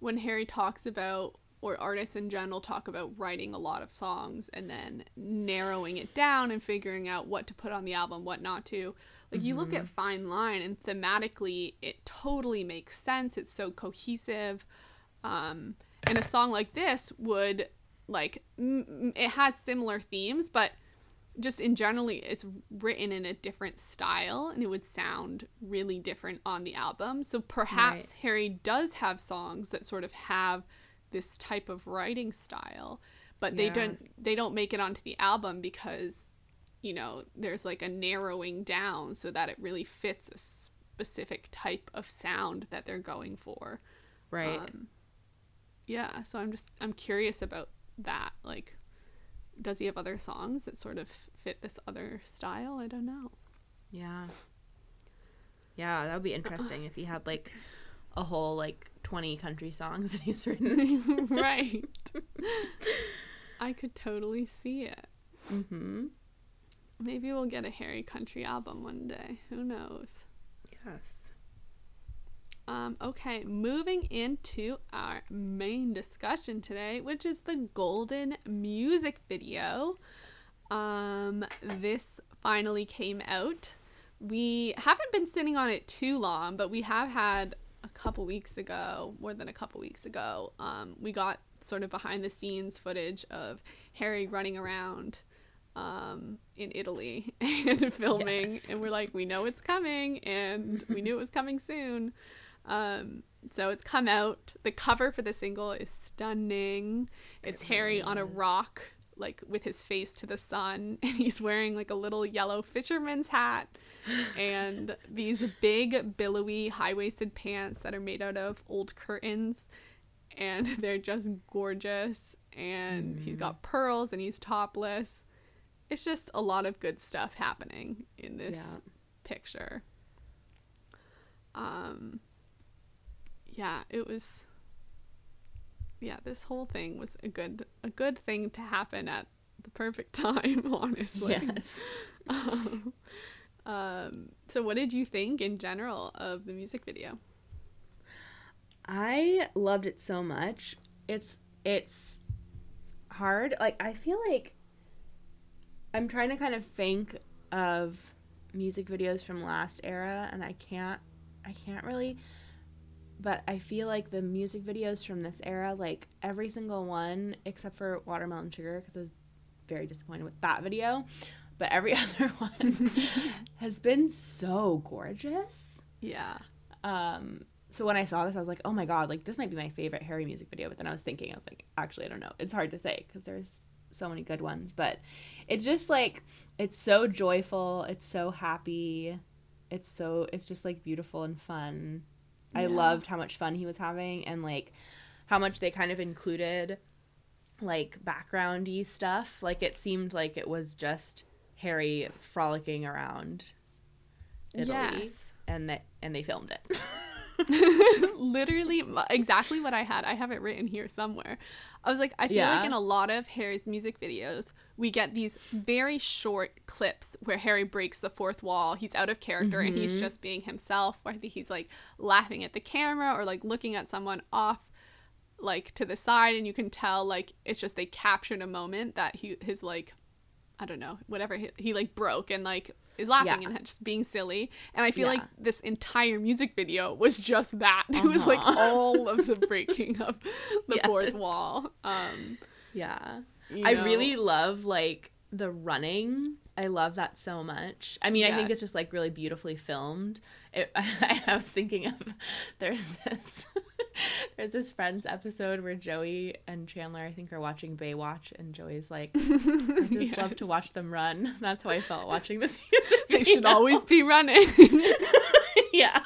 when Harry talks about, or artists in general talk about, writing a lot of songs and then narrowing it down and figuring out what to put on the album, what not to. Like mm-hmm. you look at Fine Line and thematically it totally makes sense. It's so cohesive. Um, and a song like this would, like, m- it has similar themes, but just in generally it's written in a different style, and it would sound really different on the album. So perhaps right. Harry does have songs that sort of have this type of writing style, but yeah. they don't they don't make it onto the album because, you know, there's like a narrowing down so that it really fits a specific type of sound that they're going for. Right. Um, Yeah, so I'm just, I'm curious about that. Like, does he have other songs that sort of fit this other style? I don't know. Yeah. Yeah, that would be interesting if he had, like, a whole, like, twenty country songs that he's written. Right. I could totally see it. Mm-hmm. Maybe we'll get a Harry country album one day. Who knows? Yes. Um, okay, moving into our main discussion today, which is the Golden music video. Um, this finally came out. We haven't been sitting on it too long, but we have had a couple weeks ago, more than a couple weeks ago, um, we got sort of behind the scenes footage of Harry running around um in Italy and filming. Yes. And we're like, we know it's coming, and we knew it was coming soon. Um, so it's come out. The cover for the single is stunning. It's it really Harry is. on a rock, like with his face to the sun, and he's wearing like a little yellow fisherman's hat and these big billowy high-waisted pants that are made out of old curtains, and they're just gorgeous, and mm. he's got pearls and he's topless. It's just a lot of good stuff happening in this yeah. picture. Um Yeah, it was, yeah, this whole thing was a good, a good thing to happen at the perfect time, honestly. Yes. Um, um, so what did you think in general of the music video? I loved it so much. It's, it's hard. Like, I feel like I'm trying to kind of think of music videos from last era, and I can't, I can't really... But I feel like the music videos from this era, like every single one except for Watermelon Sugar, because I was very disappointed with that video, but every other one has been so gorgeous. Yeah. Um. So when I saw this, I was like, oh my God, like this might be my favorite Harry music video. But then I was thinking, I was like, actually, I don't know. It's hard to say because there's so many good ones. But it's just like, it's so joyful. It's so happy. It's so, it's just like beautiful and fun. I yeah. loved how much fun he was having, and, like, how much they kind of included, like, background-y stuff. Like, it seemed like it was just Harry frolicking around Italy. Yes. And, that, and they filmed it. Literally, exactly what I had. I have it written here somewhere. I was like, I feel yeah. like in a lot of Harry's music videos, we get these very short clips where Harry breaks the fourth wall. He's out of character mm-hmm. and he's just being himself. Where I think he's like laughing at the camera or like looking at someone off like to the side, and you can tell like it's just they captured a moment that he his like I don't know, whatever, he, he like broke and like is laughing yeah. and just being silly. And I feel yeah. like this entire music video was just that. Uh-huh. It was like all of the breaking of the yes. fourth wall. Um, yeah. You know. I really love like the running. I love that so much. I mean, yes. I think it's just like really beautifully filmed. It, I, I was thinking of there's this there's this Friends episode where Joey and Chandler, I think, are watching Baywatch, and Joey's like, I just yes. love to watch them run. That's how I felt watching this music. They should know. always be running. yeah.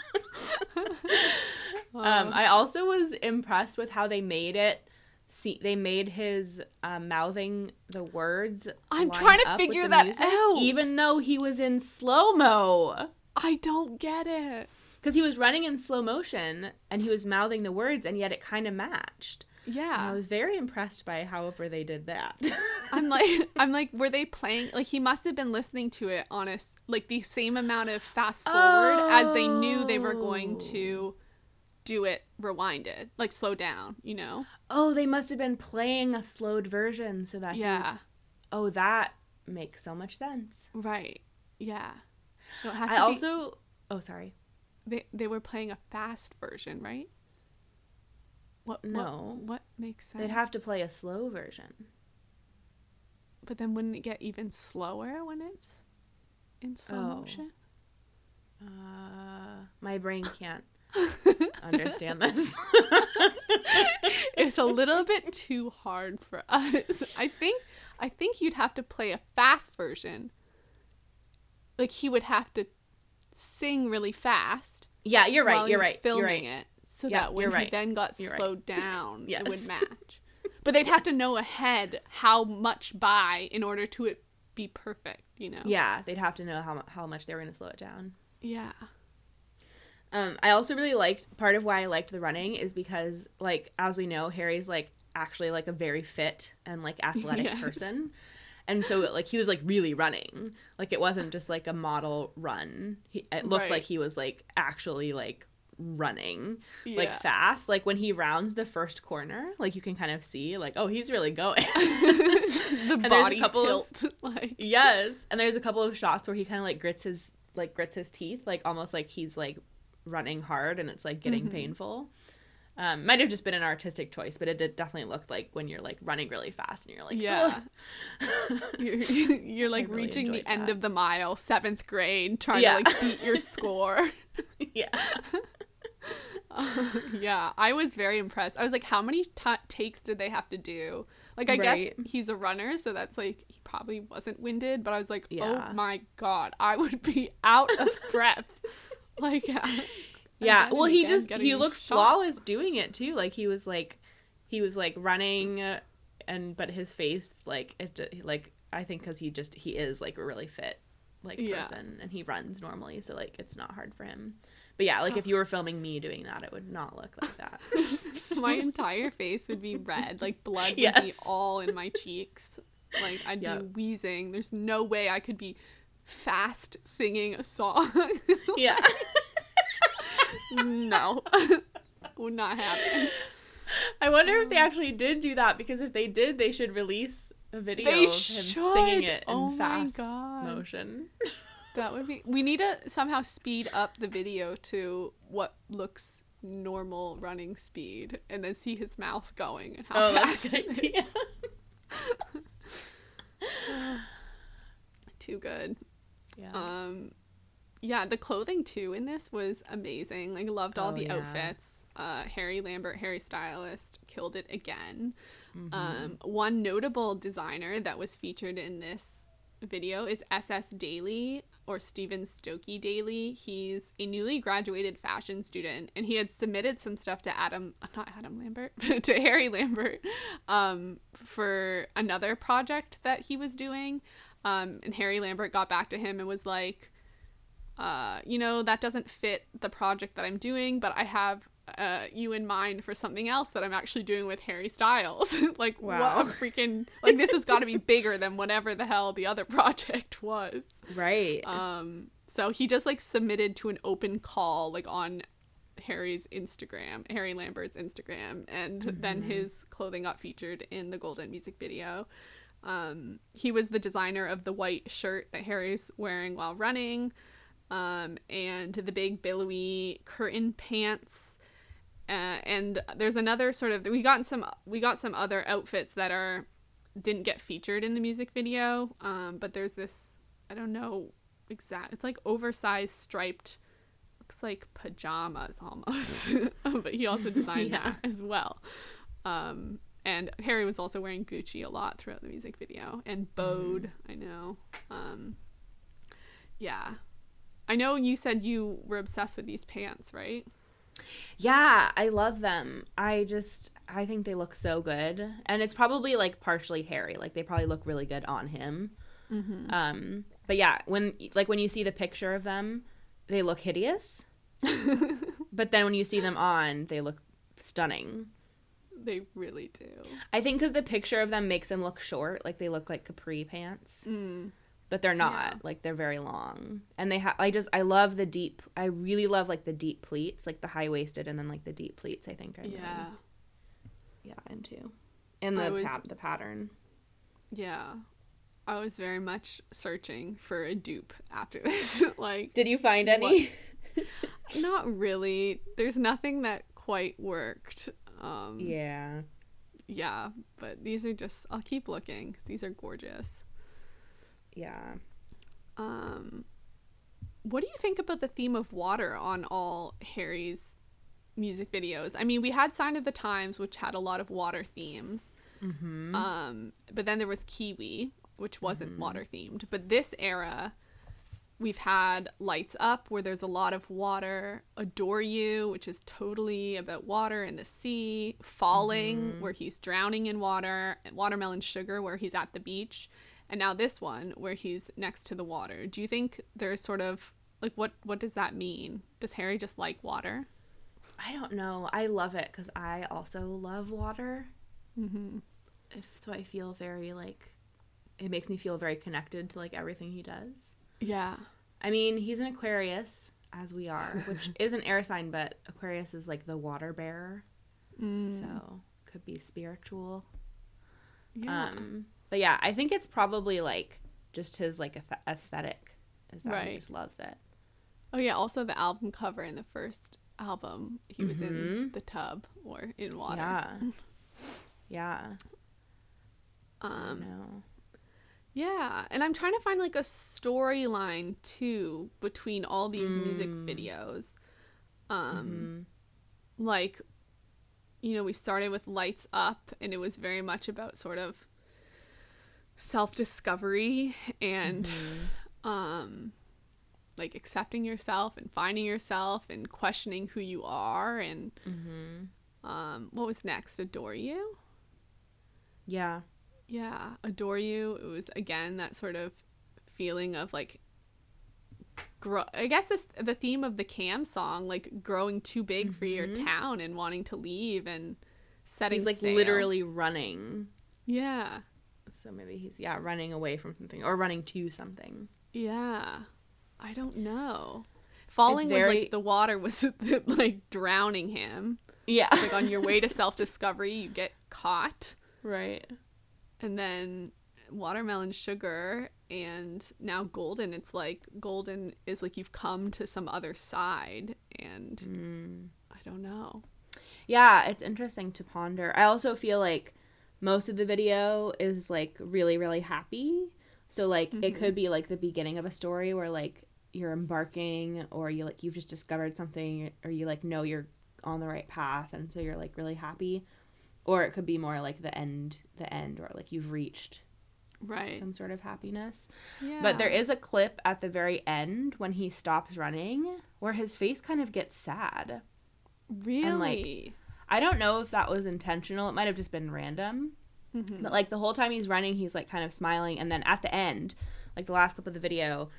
Wow. Um, I also was impressed with how they made it. See, they made his uh, mouthing the words. I'm trying to figure that music, out. Even though he was in slow-mo. I don't get it. Because he was running in slow motion, and he was mouthing the words, and yet it kind of matched. Yeah. And I was very impressed by however they did that. I'm like, I'm like, were they playing? Like, he must have been listening to it on a, like, the same amount of fast forward oh. as they knew they were going to do it rewinded, like slow down, you know? Oh, they must have been playing a slowed version so that yeah. he's... Oh, that makes so much sense. Right. Yeah. So it has I to also... Be... Oh, sorry. They they were playing a fast version, right? What? No. What, what makes sense? They'd have to play a slow version. But then wouldn't it get even slower when it's in slow oh. motion? Uh, my brain can't. Understand this. It's a little bit too hard for us. I think I think you'd have to play a fast version. Like he would have to sing really fast. Yeah, you're right. While you're he was right. Filming you're right. it so yeah, that when he right. then got you're slowed right. down, yes. it would match. But they'd yeah. have to know ahead how much by in order to it be perfect. You know. Yeah, they'd have to know how how much they were going to slow it down. Yeah. Um, I also really liked, part of why I liked the running is because, like, as we know, Harry's, like, actually, like, a very fit and, like, athletic yes. person. And so, like, he was, like, really running. Like, it wasn't just, like, a model run. He, it looked right. like he was, like, actually, like, running, yeah. like, fast. Like, when he rounds the first corner, like, you can kind of see, like, oh, he's really going. The and body tilt. Of, like. Yes. And there's a couple of shots where he kind of, like, grits his, like, grits his teeth. Like, almost like he's, like, running hard and it's like getting mm-hmm. painful. Um, might have just been an artistic choice, but it did definitely look like when you're like running really fast and you're like, yeah, you're, you're like really reaching the that. end of the mile, seventh grade, trying yeah. to like beat your score. yeah. uh, yeah. I was very impressed. I was like, how many t- takes did they have to do? Like, I right. guess he's a runner, so that's like, he probably wasn't winded, but I was like, yeah. oh my God, I would be out of breath. Like, yeah, yeah. well, he just, he looked shots. flawless doing it, too. Like, he was, like, he was, like, running, and, but his face, like, it, like, I think because he just, he is, like, a really fit, like, yeah. person, and he runs normally, so, like, it's not hard for him. But, yeah, like, oh. if you were filming me doing that, it would not look like that. My entire face would be red. Like, blood would yes. be all in my cheeks. Like, I'd yep. be wheezing. There's no way I could be fast singing a song. Yeah. No. Would not happen. I wonder um, if they actually did do that, because if they did, they should release a video of him should. singing it in oh fast motion. That would be... We need to somehow speed up the video to what looks normal running speed and then see his mouth going and how oh, fast that's a good idea. Too good. Yeah. Um, yeah, the clothing, too, in this was amazing. Like, loved all oh, the yeah. outfits. Uh, Harry Lambert, Harry Styles, killed it again. Mm-hmm. Um, one notable designer that was featured in this video is S S Daly, or Stephen Stokey Daly. He's a newly graduated fashion student, and he had submitted some stuff to Adam, not Adam Lambert, to Harry Lambert, um, for another project that he was doing. Um, and Harry Lambert got back to him and was like, uh, you know, that doesn't fit the project that I'm doing, but I have uh, you in mind for something else that I'm actually doing with Harry Styles. Like, wow. what a freaking, like, this has got to be bigger than whatever the hell the other project was. Right. Um. So he just, like, submitted to an open call, like, on Harry's Instagram, Harry Lambert's Instagram, and mm-hmm. then his clothing got featured in the Golden music video. Um, he was the designer of the white shirt that Harry's wearing while running, um, and the big billowy curtain pants. Uh, and there's another sort of, we got some, we got some other outfits that are, didn't get featured in the music video. Um, but there's this, I don't know exact, it's like oversized striped, looks like pajamas almost, but he also designed yeah. that as well. Um, and Harry was also wearing Gucci a lot throughout the music video, and Bode, mm. I know. Um, yeah. I know you said you were obsessed with these pants, right? Yeah, I love them. I just, I think they look so good. And it's probably, like, partially Harry. Like, they probably look really good on him. Mm-hmm. Um, but, yeah, when like, when you see the picture of them, they look hideous. But then when you see them on, they look stunning. They really do. I think because the picture of them makes them look short. Like, they look like capri pants. Mm. But they're not. Yeah. Like, they're very long. And they have, I just, I love the deep, I really love, like, the deep pleats, like the high-waisted and then, like, the deep pleats, I think. I'm yeah. Really, yeah, into. And the, was, pa- the pattern. Yeah. I was very much searching for a dupe after this. Like, did you find any? Not really. There's nothing that quite worked. Um, yeah. Yeah. But these are just, I'll keep looking because these are gorgeous. Yeah. Um, what do you think about the theme of water on all Harry's music videos? I mean, we had Sign of the Times, which had a lot of water themes. Mm-hmm. Um, but then there was Kiwi, which wasn't mm-hmm. water themed. But this era, we've had Lights Up, where there's a lot of water. Adore You, which is totally about water and the sea. Falling, mm-hmm. where he's drowning in water. And Watermelon Sugar, where he's at the beach. And now this one, where he's next to the water. Do you think there's sort of, like, what, what does that mean? Does Harry just like water? I don't know. I love it because I also love water. Mm-hmm. If, so I feel very, like, it makes me feel very connected to, like, everything he does. Yeah. I mean, he's an Aquarius, as we are, which is an air sign, but Aquarius is, like, the water bearer. Mm. So could be spiritual. Yeah. Um, But yeah, I think it's probably, like, just his, like, aesthetic is that right. He just loves it. Oh, yeah. Also, the album cover in the first album, he mm-hmm. was in the tub or in water. Yeah. Yeah. Um, no. Yeah. And I'm trying to find, like, a storyline, too, between all these mm. music videos. Um, mm-hmm. Like, you know, we started with Lights Up, and it was very much about sort of self-discovery and mm-hmm. um like accepting yourself and finding yourself and questioning who you are and mm-hmm. um what was next? Adore You? Yeah. Yeah, Adore You. It was again that sort of feeling of like grow I guess this the theme of the Cam song, like growing too big mm-hmm. for your town and wanting to leave and setting He's like sail. Literally running. Yeah. So maybe he's, yeah, running away from something or running to something. Yeah. I don't know. Falling very... was like the water was like drowning him. Yeah. Like on your way to self-discovery, you get caught. Right. And then Watermelon Sugar and now Golden. It's like Golden is like you've come to some other side and mm. I don't know. Yeah, it's interesting to ponder. I also feel like most of the video is, like, really, really happy. So, like, mm-hmm. it could be, like, the beginning of a story where, like, you're embarking or, you like, you've just discovered something or you, like, know you're on the right path and so you're, like, really happy. Or it could be more, like, the end, the end or, like, you've reached right some sort of happiness. Yeah. But there is a clip at the very end when he stops running where his face kind of gets sad. Really? And, like, I don't know if that was intentional. It might have just been random. Mm-hmm. But, like, the whole time he's running, he's, like, kind of smiling. And then at the end, like, the last clip of the video,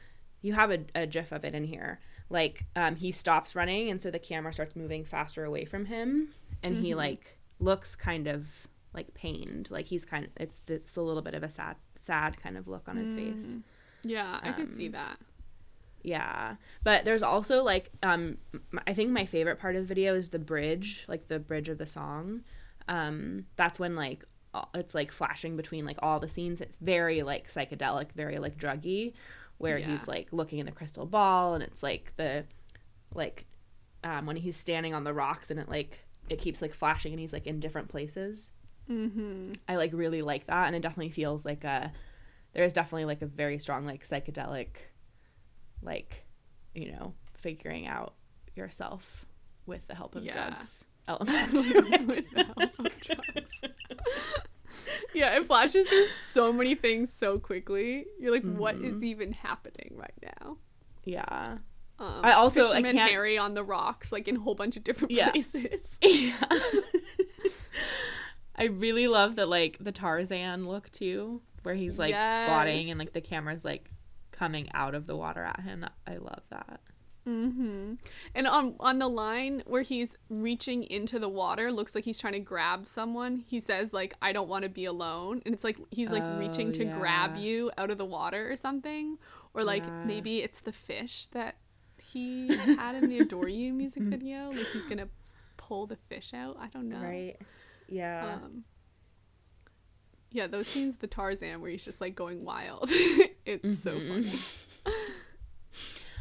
you have a, a gif of it in here. Like, um, he stops running, and so the camera starts moving faster away from him. And mm-hmm. he, like, looks kind of, like, pained. Like, he's kind of – it's it's a little bit of a sad sad kind of look on his mm. face. Yeah, I um, could see that. Yeah, but there's also, like, um, I think my favorite part of the video is the bridge, like, the bridge of the song. Um, that's when, like, it's like flashing between like all the scenes. It's very like psychedelic, very like druggy, where yeah. he's like looking in the crystal ball, and it's like the like um, when he's standing on the rocks, and it like it keeps like flashing, and he's like in different places. Mm-hmm. I like really like that, and it definitely feels like a there is definitely like a very strong like psychedelic like, you know, figuring out yourself with the help of yeah. drugs element to it. With the help of drugs. Yeah, it flashes through so many things so quickly. You're like, mm-hmm. what is even happening right now? Yeah. Um, I also I can't... Harry on the rocks, like in a whole bunch of different yeah. places. Yeah. I really love that, like the Tarzan look too, where he's like yes. squatting and like the camera's like coming out of the water at him. I love that. Mm-hmm. And on on the line where he's reaching into the water, looks like he's trying to grab someone. He says like, "I don't want to be alone," and it's like he's like oh, reaching to yeah. grab you out of the water or something, or like yeah. maybe it's the fish that he had in the "Adore You" music video. Like he's gonna pull the fish out. I don't know. Right. Yeah. Um, yeah, those scenes, the Tarzan where he's just like going wild. It's mm-hmm. so funny.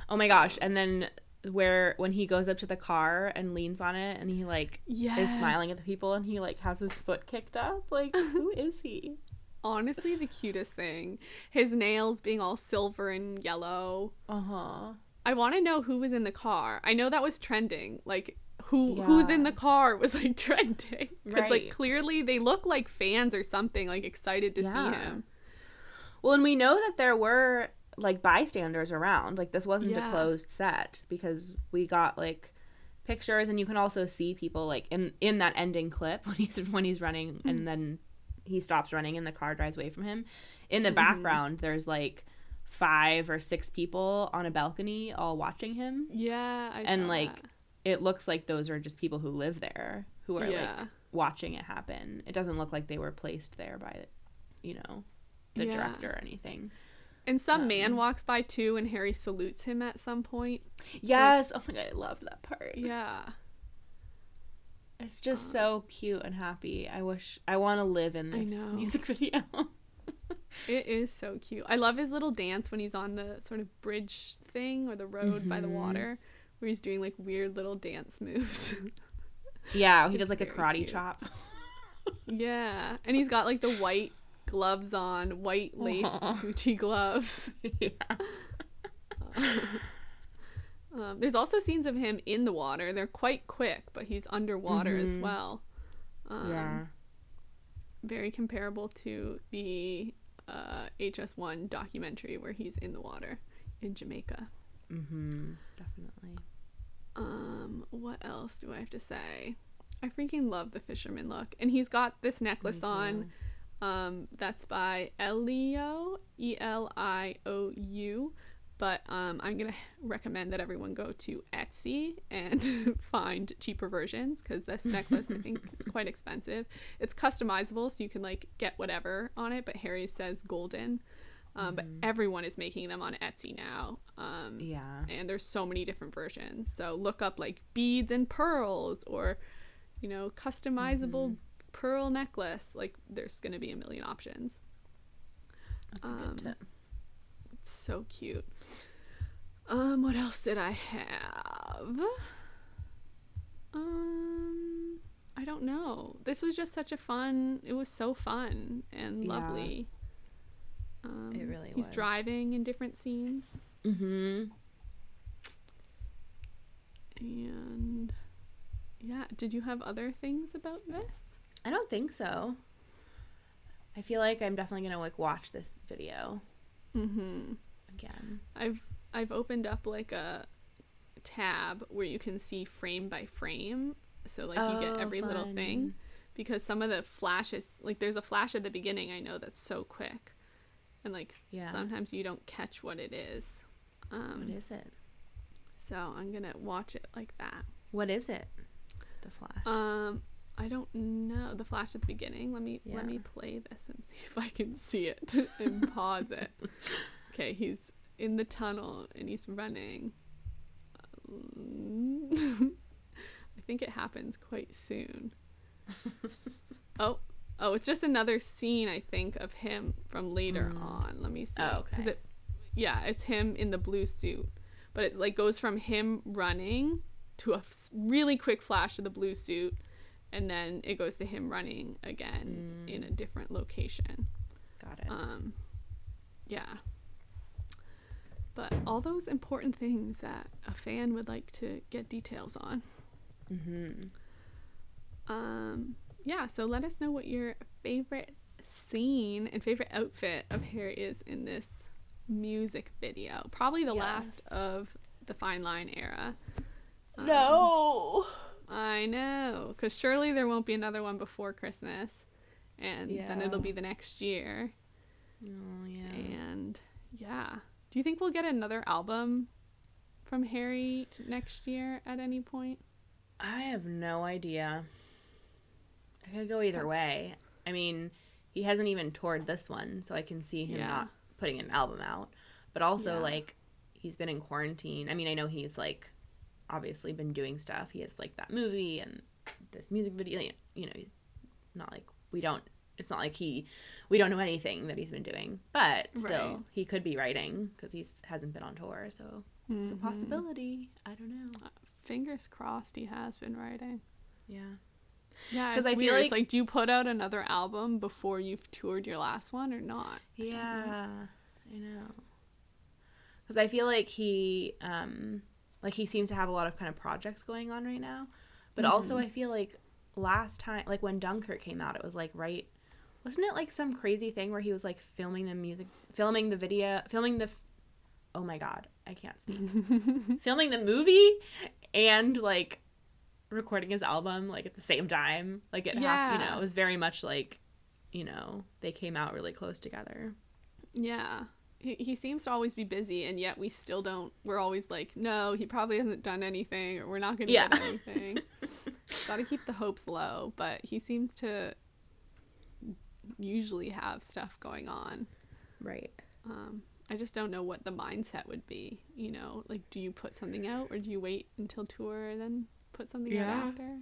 Oh my gosh. And then where when he goes up to the car and leans on it, and he like yes. is smiling at the people, and he like has his foot kicked up. Like, who is he? Honestly, the cutest thing. His nails being all silver and yellow. Uh-huh. I want to know who was in the car. I know that was trending. Like, who yeah. who's in the car was like trending. Because right. like clearly they look like fans or something, like excited to yeah. see him. Well, and we know that there were like bystanders around, like this wasn't yeah. a closed set, because we got like pictures, and you can also see people like in in that ending clip when he's when he's running mm-hmm. and then he stops running and the car drives away from him. In the mm-hmm. background there's like five or six people on a balcony all watching him. Yeah, I and like that. It looks like those are just people who live there who are yeah. like watching it happen. It doesn't look like they were placed there by, you know, the yeah. director or anything. And some um, man walks by, too, and Harry salutes him at some point. Yes. Like, oh, my God. I loved that part. Yeah. It's just um, so cute and happy. I wish... I want to live in this I know. music video. It is so cute. I love his little dance when he's on the sort of bridge thing or the road mm-hmm. by the water where he's doing, like, weird little dance moves. Yeah. He does, like, a karate cute. chop. Yeah. And he's got, like, the white... gloves on, white lace Aww. Gucci gloves. Yeah. um, um, there's also scenes of him in the water. They're quite quick, but he's underwater mm-hmm. as well. Um, yeah. Very comparable to the uh, H S one documentary where he's in the water in Jamaica. Mm-hmm. Definitely. Um. What else do I have to say? I freaking love the fisherman look, and he's got this necklace mm-hmm. on. Um, that's by Elio, E L I O U, but um, I'm going to recommend that everyone go to Etsy and find cheaper versions, because this necklace, I think, is quite expensive. It's customizable, so you can, like, get whatever on it, but Harry says Golden, um, mm-hmm. but everyone is making them on Etsy now, um, yeah. and there's so many different versions, so look up, like, beads and pearls, or, you know, customizable mm-hmm. pearl necklace. Like, there's gonna be a million options. That's a um, good tip. It's so cute. Um what else did I have? um I don't know. This was just such a fun it was so fun and lovely. Yeah, um it really he's was. Driving in different scenes. Mm-hmm. And yeah, did you have other things about this? I don't think so. I feel like I'm definitely gonna like watch this video mm-hmm. again. I've I've opened up like a tab where you can see frame by frame, so like oh, you get every fun. Little thing, because some of the flashes, like there's a flash at the beginning, I know that's so quick, and like yeah. sometimes you don't catch what it is. Um, what is it? So I'm gonna watch it like that. What is it? The flash. Um. I don't know. The flash at the beginning. Let me yeah. let me play this and see if I can see it and pause it. Okay, he's in the tunnel and he's running. Um, I think it happens quite soon. Oh, Oh, it's just another scene, I think, of him from later mm. on. Let me see. Oh, okay. 'Cause it, yeah, it's him in the blue suit. But it like goes from him running to a f- really quick flash of the blue suit. And then it goes to him running again mm. in a different location. Got it. Um, yeah. But all those important things that a fan would like to get details on. Mm-hmm. Um... Yeah, so let us know what your favorite scene and favorite outfit of Harry is in this music video. Probably the yes. last of the Fine Line era. Um, no! I know, because surely there won't be another one before Christmas, and yeah. then it'll be the next year. Oh, yeah. And, yeah. Do you think we'll get another album from Harry next year at any point? I have no idea. I could go either That's... way. I mean, he hasn't even toured this one, so I can see him yeah. not putting an album out. But also, yeah. like, he's been in quarantine. I mean, I know he's, like, obviously been doing stuff. He has, like, that movie and this music video. You know, he's not, like, we don't, it's not like he, we don't know anything that he's been doing. But still, right. he could be writing because he hasn't been on tour, so mm-hmm. it's a possibility. I don't know. Fingers crossed he has been writing. Yeah. Yeah, because I weird. feel like, it's like, do you put out another album before you've toured your last one or not? Yeah, I know. Because I, I feel like he, um, like he seems to have a lot of kind of projects going on right now. But mm-hmm. also, I feel like last time, like when Dunkirk came out, it was like right, wasn't it like some crazy thing where he was like filming the music, filming the video, filming the, oh my god, I can't speak, filming the movie, and like. recording his album like at the same time, like it yeah. happened, you know, it was very much like, you know, they came out really close together. Yeah, he he seems to always be busy, and yet we still don't, we're always like, no, he probably hasn't done anything, or we're not gonna yeah. get anything. Gotta keep the hopes low, but he seems to usually have stuff going on, right? um I just don't know what the mindset would be, you know, like, do you put something out or do you wait until tour and then put something yeah. out after?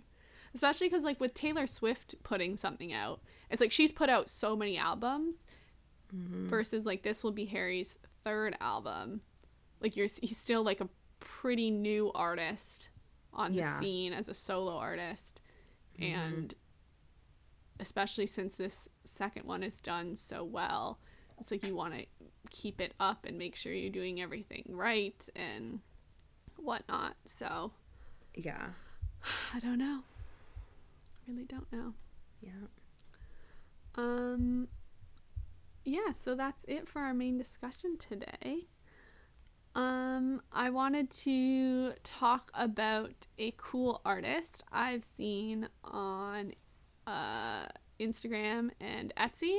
Especially because, like, with Taylor Swift putting something out, it's like she's put out so many albums mm-hmm. versus like this will be Harry's third album. Like, you're he's still like a pretty new artist on yeah. the scene as a solo artist, mm-hmm. and especially since this second one is done so well, it's like you want to keep it up and make sure you're doing everything right and whatnot. So yeah, I don't know. I really don't know. Yeah. Um, yeah, so that's it for our main discussion today. Um, I wanted to talk about a cool artist I've seen on uh, Instagram and Etsy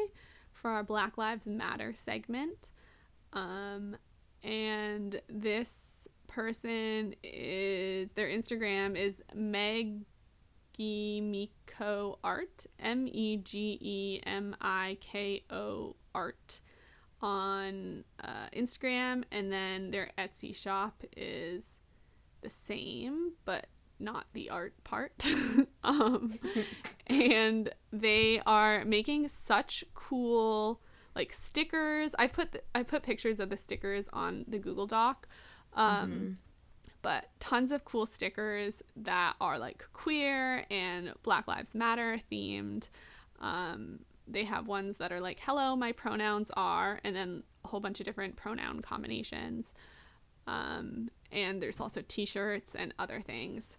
for our Black Lives Matter segment. Um, and this person is, their Instagram is Megemiko Art, M E G E M I K O Art on uh, Instagram, and then their Etsy shop is the same, but not the art part. um, and they are making such cool, like, stickers. I put th- I put pictures of the stickers on the Google Doc. Um, mm-hmm. But tons of cool stickers that are like queer and Black Lives Matter themed. Um, they have ones that are like, hello, my pronouns are, and then a whole bunch of different pronoun combinations. Um, and there's also t-shirts and other things.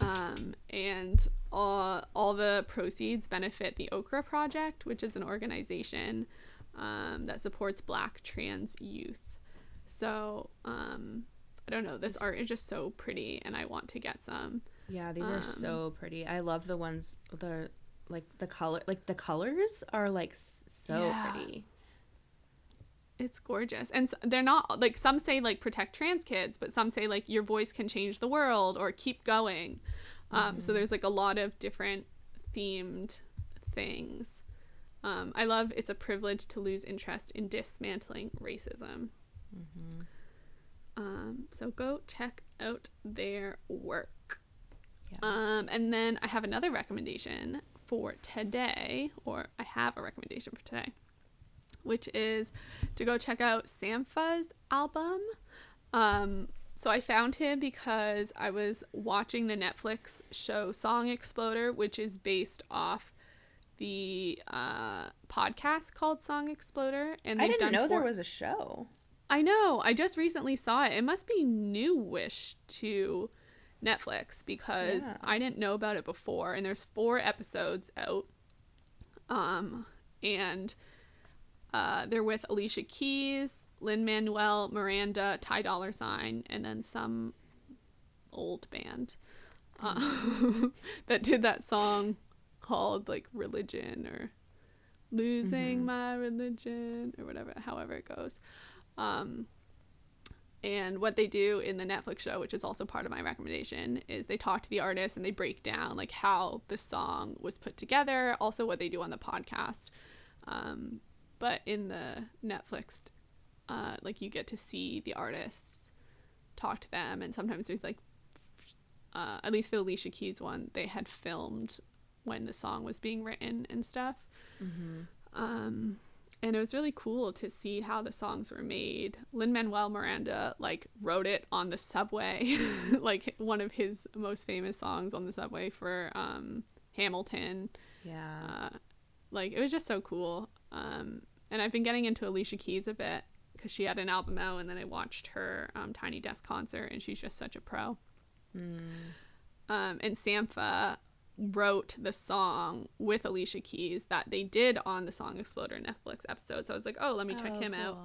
Um, and all, all the proceeds benefit the Okra Project, which is an organization, um, that supports Black trans youth. So, um, I don't know. This art is just so pretty, and I want to get some. Yeah, these um, are so pretty. I love the ones, the, like, the color, like, the colors are, like, so yeah. pretty. It's gorgeous. And they're not, like, some say, like, protect trans kids, but some say, like, your voice can change the world or keep going. Um, mm-hmm. So there's, like, a lot of different themed things. Um, I love, it's a privilege to lose interest in dismantling racism. Mm-hmm. Um, so go check out their work. Yeah. Um, and then I have another recommendation for today, or I have a recommendation for today, which is to go check out Sampha's album. Um, so I found him because I was watching the Netflix show Song Exploder, which is based off the uh, podcast called Song Exploder. And I didn't done know four- there was a show. I know. I just recently saw it. It must be newish to Netflix because yeah. I didn't know about it before. And there's four episodes out. Um, and uh, they're with Alicia Keys, Lin-Manuel Miranda, Ty Dolla Sign, and then some old band uh, that did that song called like Religion or Losing mm-hmm. My Religion or whatever, however it goes. Um, and what they do in the Netflix show, which is also part of my recommendation, is they talk to the artists and they break down like how the song was put together, also what they do on the podcast. Um, but in the Netflix, uh, like you get to see the artists, talk to them. And sometimes there's like, uh, at least for the Alicia Keys one, they had filmed when the song was being written and stuff. Mm-hmm. Um, And it was really cool to see how the songs were made. Lin-Manuel Miranda, like, wrote it on the subway. Like, one of his most famous songs on the subway for um, Hamilton. Yeah. Uh, like, it was just so cool. Um, and I've been getting into Alicia Keys a bit because she had an album out, and then I watched her um, Tiny Desk concert, and she's just such a pro. Mm. Um, and Sampha wrote the song with Alicia Keys that they did on the Song Exploder Netflix episode. So I was like, oh, let me check oh, him cool. out.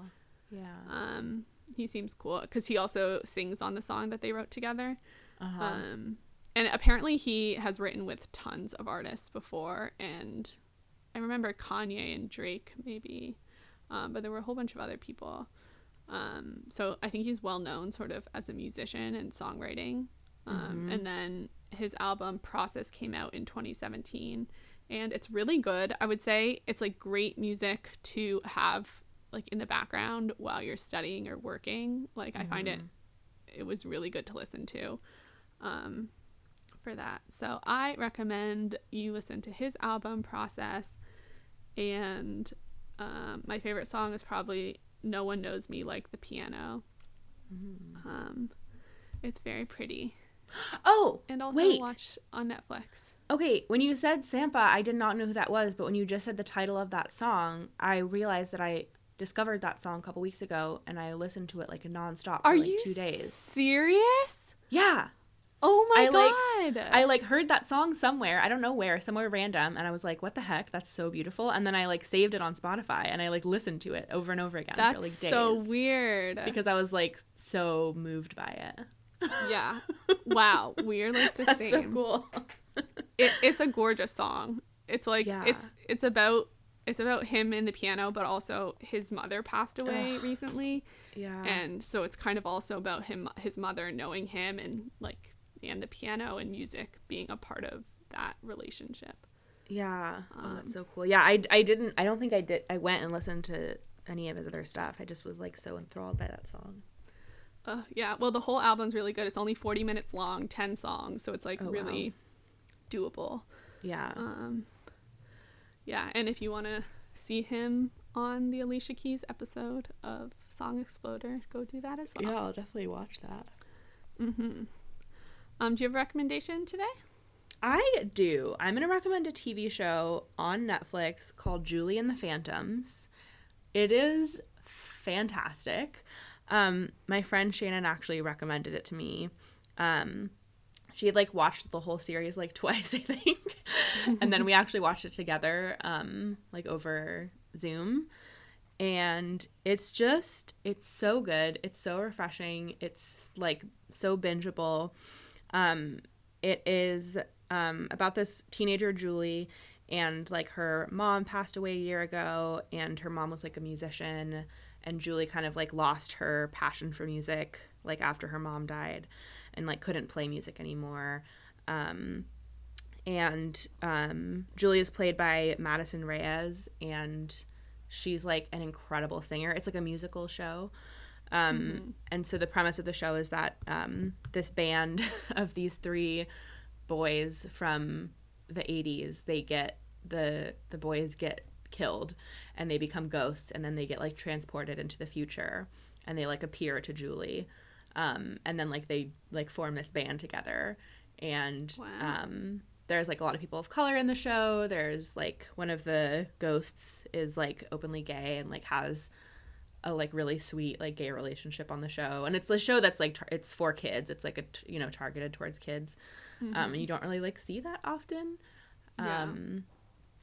Yeah. Um, he seems cool because he also sings on the song that they wrote together. Uh-huh. Um, and apparently he has written with tons of artists before. And I remember Kanye and Drake maybe, um, but there were a whole bunch of other people. Um, so I think he's well known sort of as a musician and songwriting. Um, mm-hmm. And then his album Process came out in twenty seventeen, and it's really good. I would say it's like great music to have like in the background while you're studying or working. Like mm-hmm. I find it it was really good to listen to um for that. So I recommend you listen to his album Process. And um my favorite song is probably No One Knows Me Like the Piano. Mm-hmm. Um it's very pretty. Oh, and also wait. Watch on Netflix. Okay, when you said Sampha, I did not know who that was, but when you just said the title of that song, I realized that I discovered that song a couple weeks ago, and I listened to it like nonstop for Are like two days. Are you serious? Yeah. Oh my I, god. Like, I like heard that song somewhere. I don't know where, somewhere random, and I was like, "What the heck? That's so beautiful." And then I like saved it on Spotify, and I like listened to it over and over again That's for like days. That's so weird. Because I was like so moved by it. Yeah. Wow. We're like the That's same. So cool. it, it's a gorgeous song. It's like yeah. it's it's about it's about him and the piano, but also his mother passed away Ugh. recently. Yeah. And so it's kind of also about him, his mother knowing him, and like and the piano and music being a part of that relationship. Yeah. Um, oh, that's so cool. Yeah, I, I didn't I don't think I did I went and listened to any of his other stuff. I just was like so enthralled by that song. Uh, yeah, well, the whole album's really good. It's only forty minutes long, ten songs, so it's, like, oh, really wow. doable. Yeah. Um, yeah, and if you want to see him on the Alicia Keys episode of Song Exploder, go do that as well. Yeah, I'll definitely watch that. Mm-hmm. Um, do you have a recommendation today? I do. I'm going to recommend a T V show on Netflix called Julie and the Phantoms. It is fantastic. Um, my friend Shannon actually recommended it to me. Um, she had, like, watched the whole series, like, twice, I think. And then we actually watched it together, um, like, over Zoom. And it's just, it's so good. It's so refreshing. It's, like, so bingeable. Um, it is um, about this teenager, Julie, and, like, her mom passed away a year ago, and her mom was, like, a musician. And Julie kind of, like, lost her passion for music, like, after her mom died and, like, couldn't play music anymore. Um, and um, Julie is played by Madison Reyes, and she's, like, an incredible singer. It's, like, a musical show. Um, mm-hmm. And so the premise of the show is that um, this band of these three boys from the eighties, they get the the boys get killed and they become ghosts, and then they get like transported into the future and they like appear to Julie, um, and then like they like form this band together. And wow. um, there's like a lot of people of color in the show. There's like one of the ghosts is like openly gay and like has a like really sweet like gay relationship on the show. And it's a show that's like tar- it's for kids. It's like a t- you know targeted towards kids. Mm-hmm. Um, and you don't really like see that often. Yeah. Um,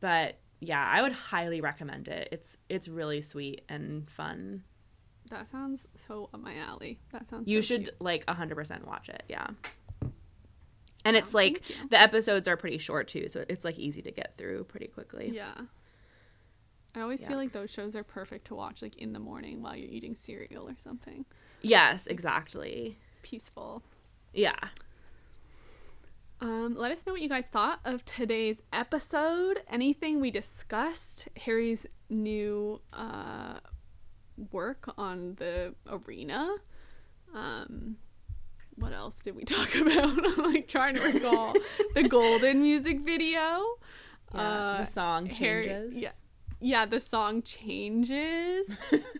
but yeah, I would highly recommend it. It's it's really sweet and fun. That sounds so up my alley. That sounds. You so should cute. Like one hundred percent watch it. Yeah. And it's, oh, like, the episodes are pretty short, too, so it's, like, easy to get through pretty quickly. Yeah. I always yeah. feel like those shows are perfect to watch, like, in the morning while you're eating cereal or something. Yes, exactly. Peaceful. Yeah. Um, let us know what you guys thought of today's episode. Anything we discussed. Harry's new uh, work on the arena. Um... What else did we talk about? I'm, like, trying to recall. The Golden music video. Yeah, uh, the song Harry, Changes. Yeah, yeah, the song Changes.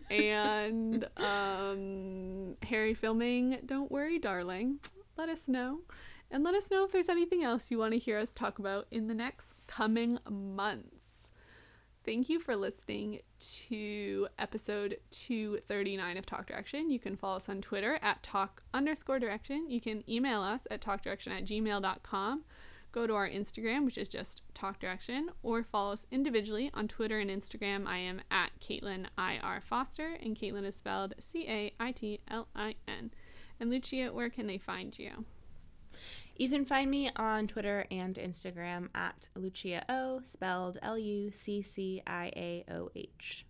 And um, Harry filming Don't Worry Darling. Let us know. And let us know if there's anything else you want to hear us talk about in the next coming months. Thank you for listening to episode two thirty-nine of Talk Direction. You can follow us on Twitter at talk underscore direction. You can email us at talk direction at gmail dot com. Go to our Instagram, which is just Talk Direction, or follow us individually on Twitter and Instagram. I am at Caitlin I R Foster, and Caitlin is spelled C A I T L I N. And Lucia, where can they find you? You can find me on Twitter and Instagram at Lucia O, spelled L U C C I A O H.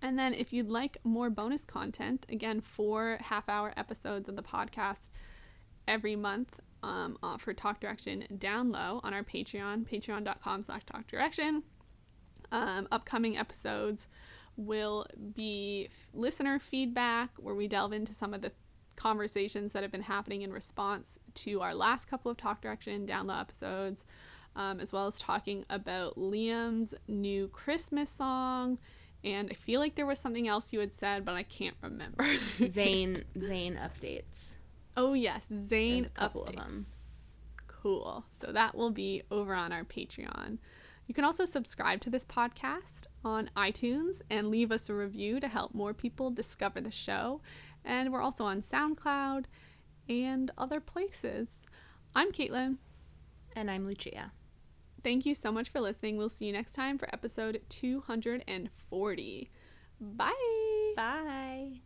And then if you'd like more bonus content, again, four half-hour episodes of the podcast every month um, for Talk Direction Down Low on our Patreon, patreon.com slash Talk Direction. Um, upcoming episodes will be f- listener feedback, where we delve into some of the conversations that have been happening in response to our last couple of Talk Direction Down Low episodes, um, as well as talking about Liam's new Christmas song. And I feel like there was something else you had said, but I can't remember. Zane, Zane updates. Oh yes, Zane updates. A couple updates. Of them. Cool. So that will be over on our Patreon. You can also subscribe to this podcast on iTunes and leave us a review to help more people discover the show. And we're also on SoundCloud and other places. I'm Caitlin. And I'm Lucia. Thank you so much for listening. We'll see you next time for episode two forty. Bye. Bye.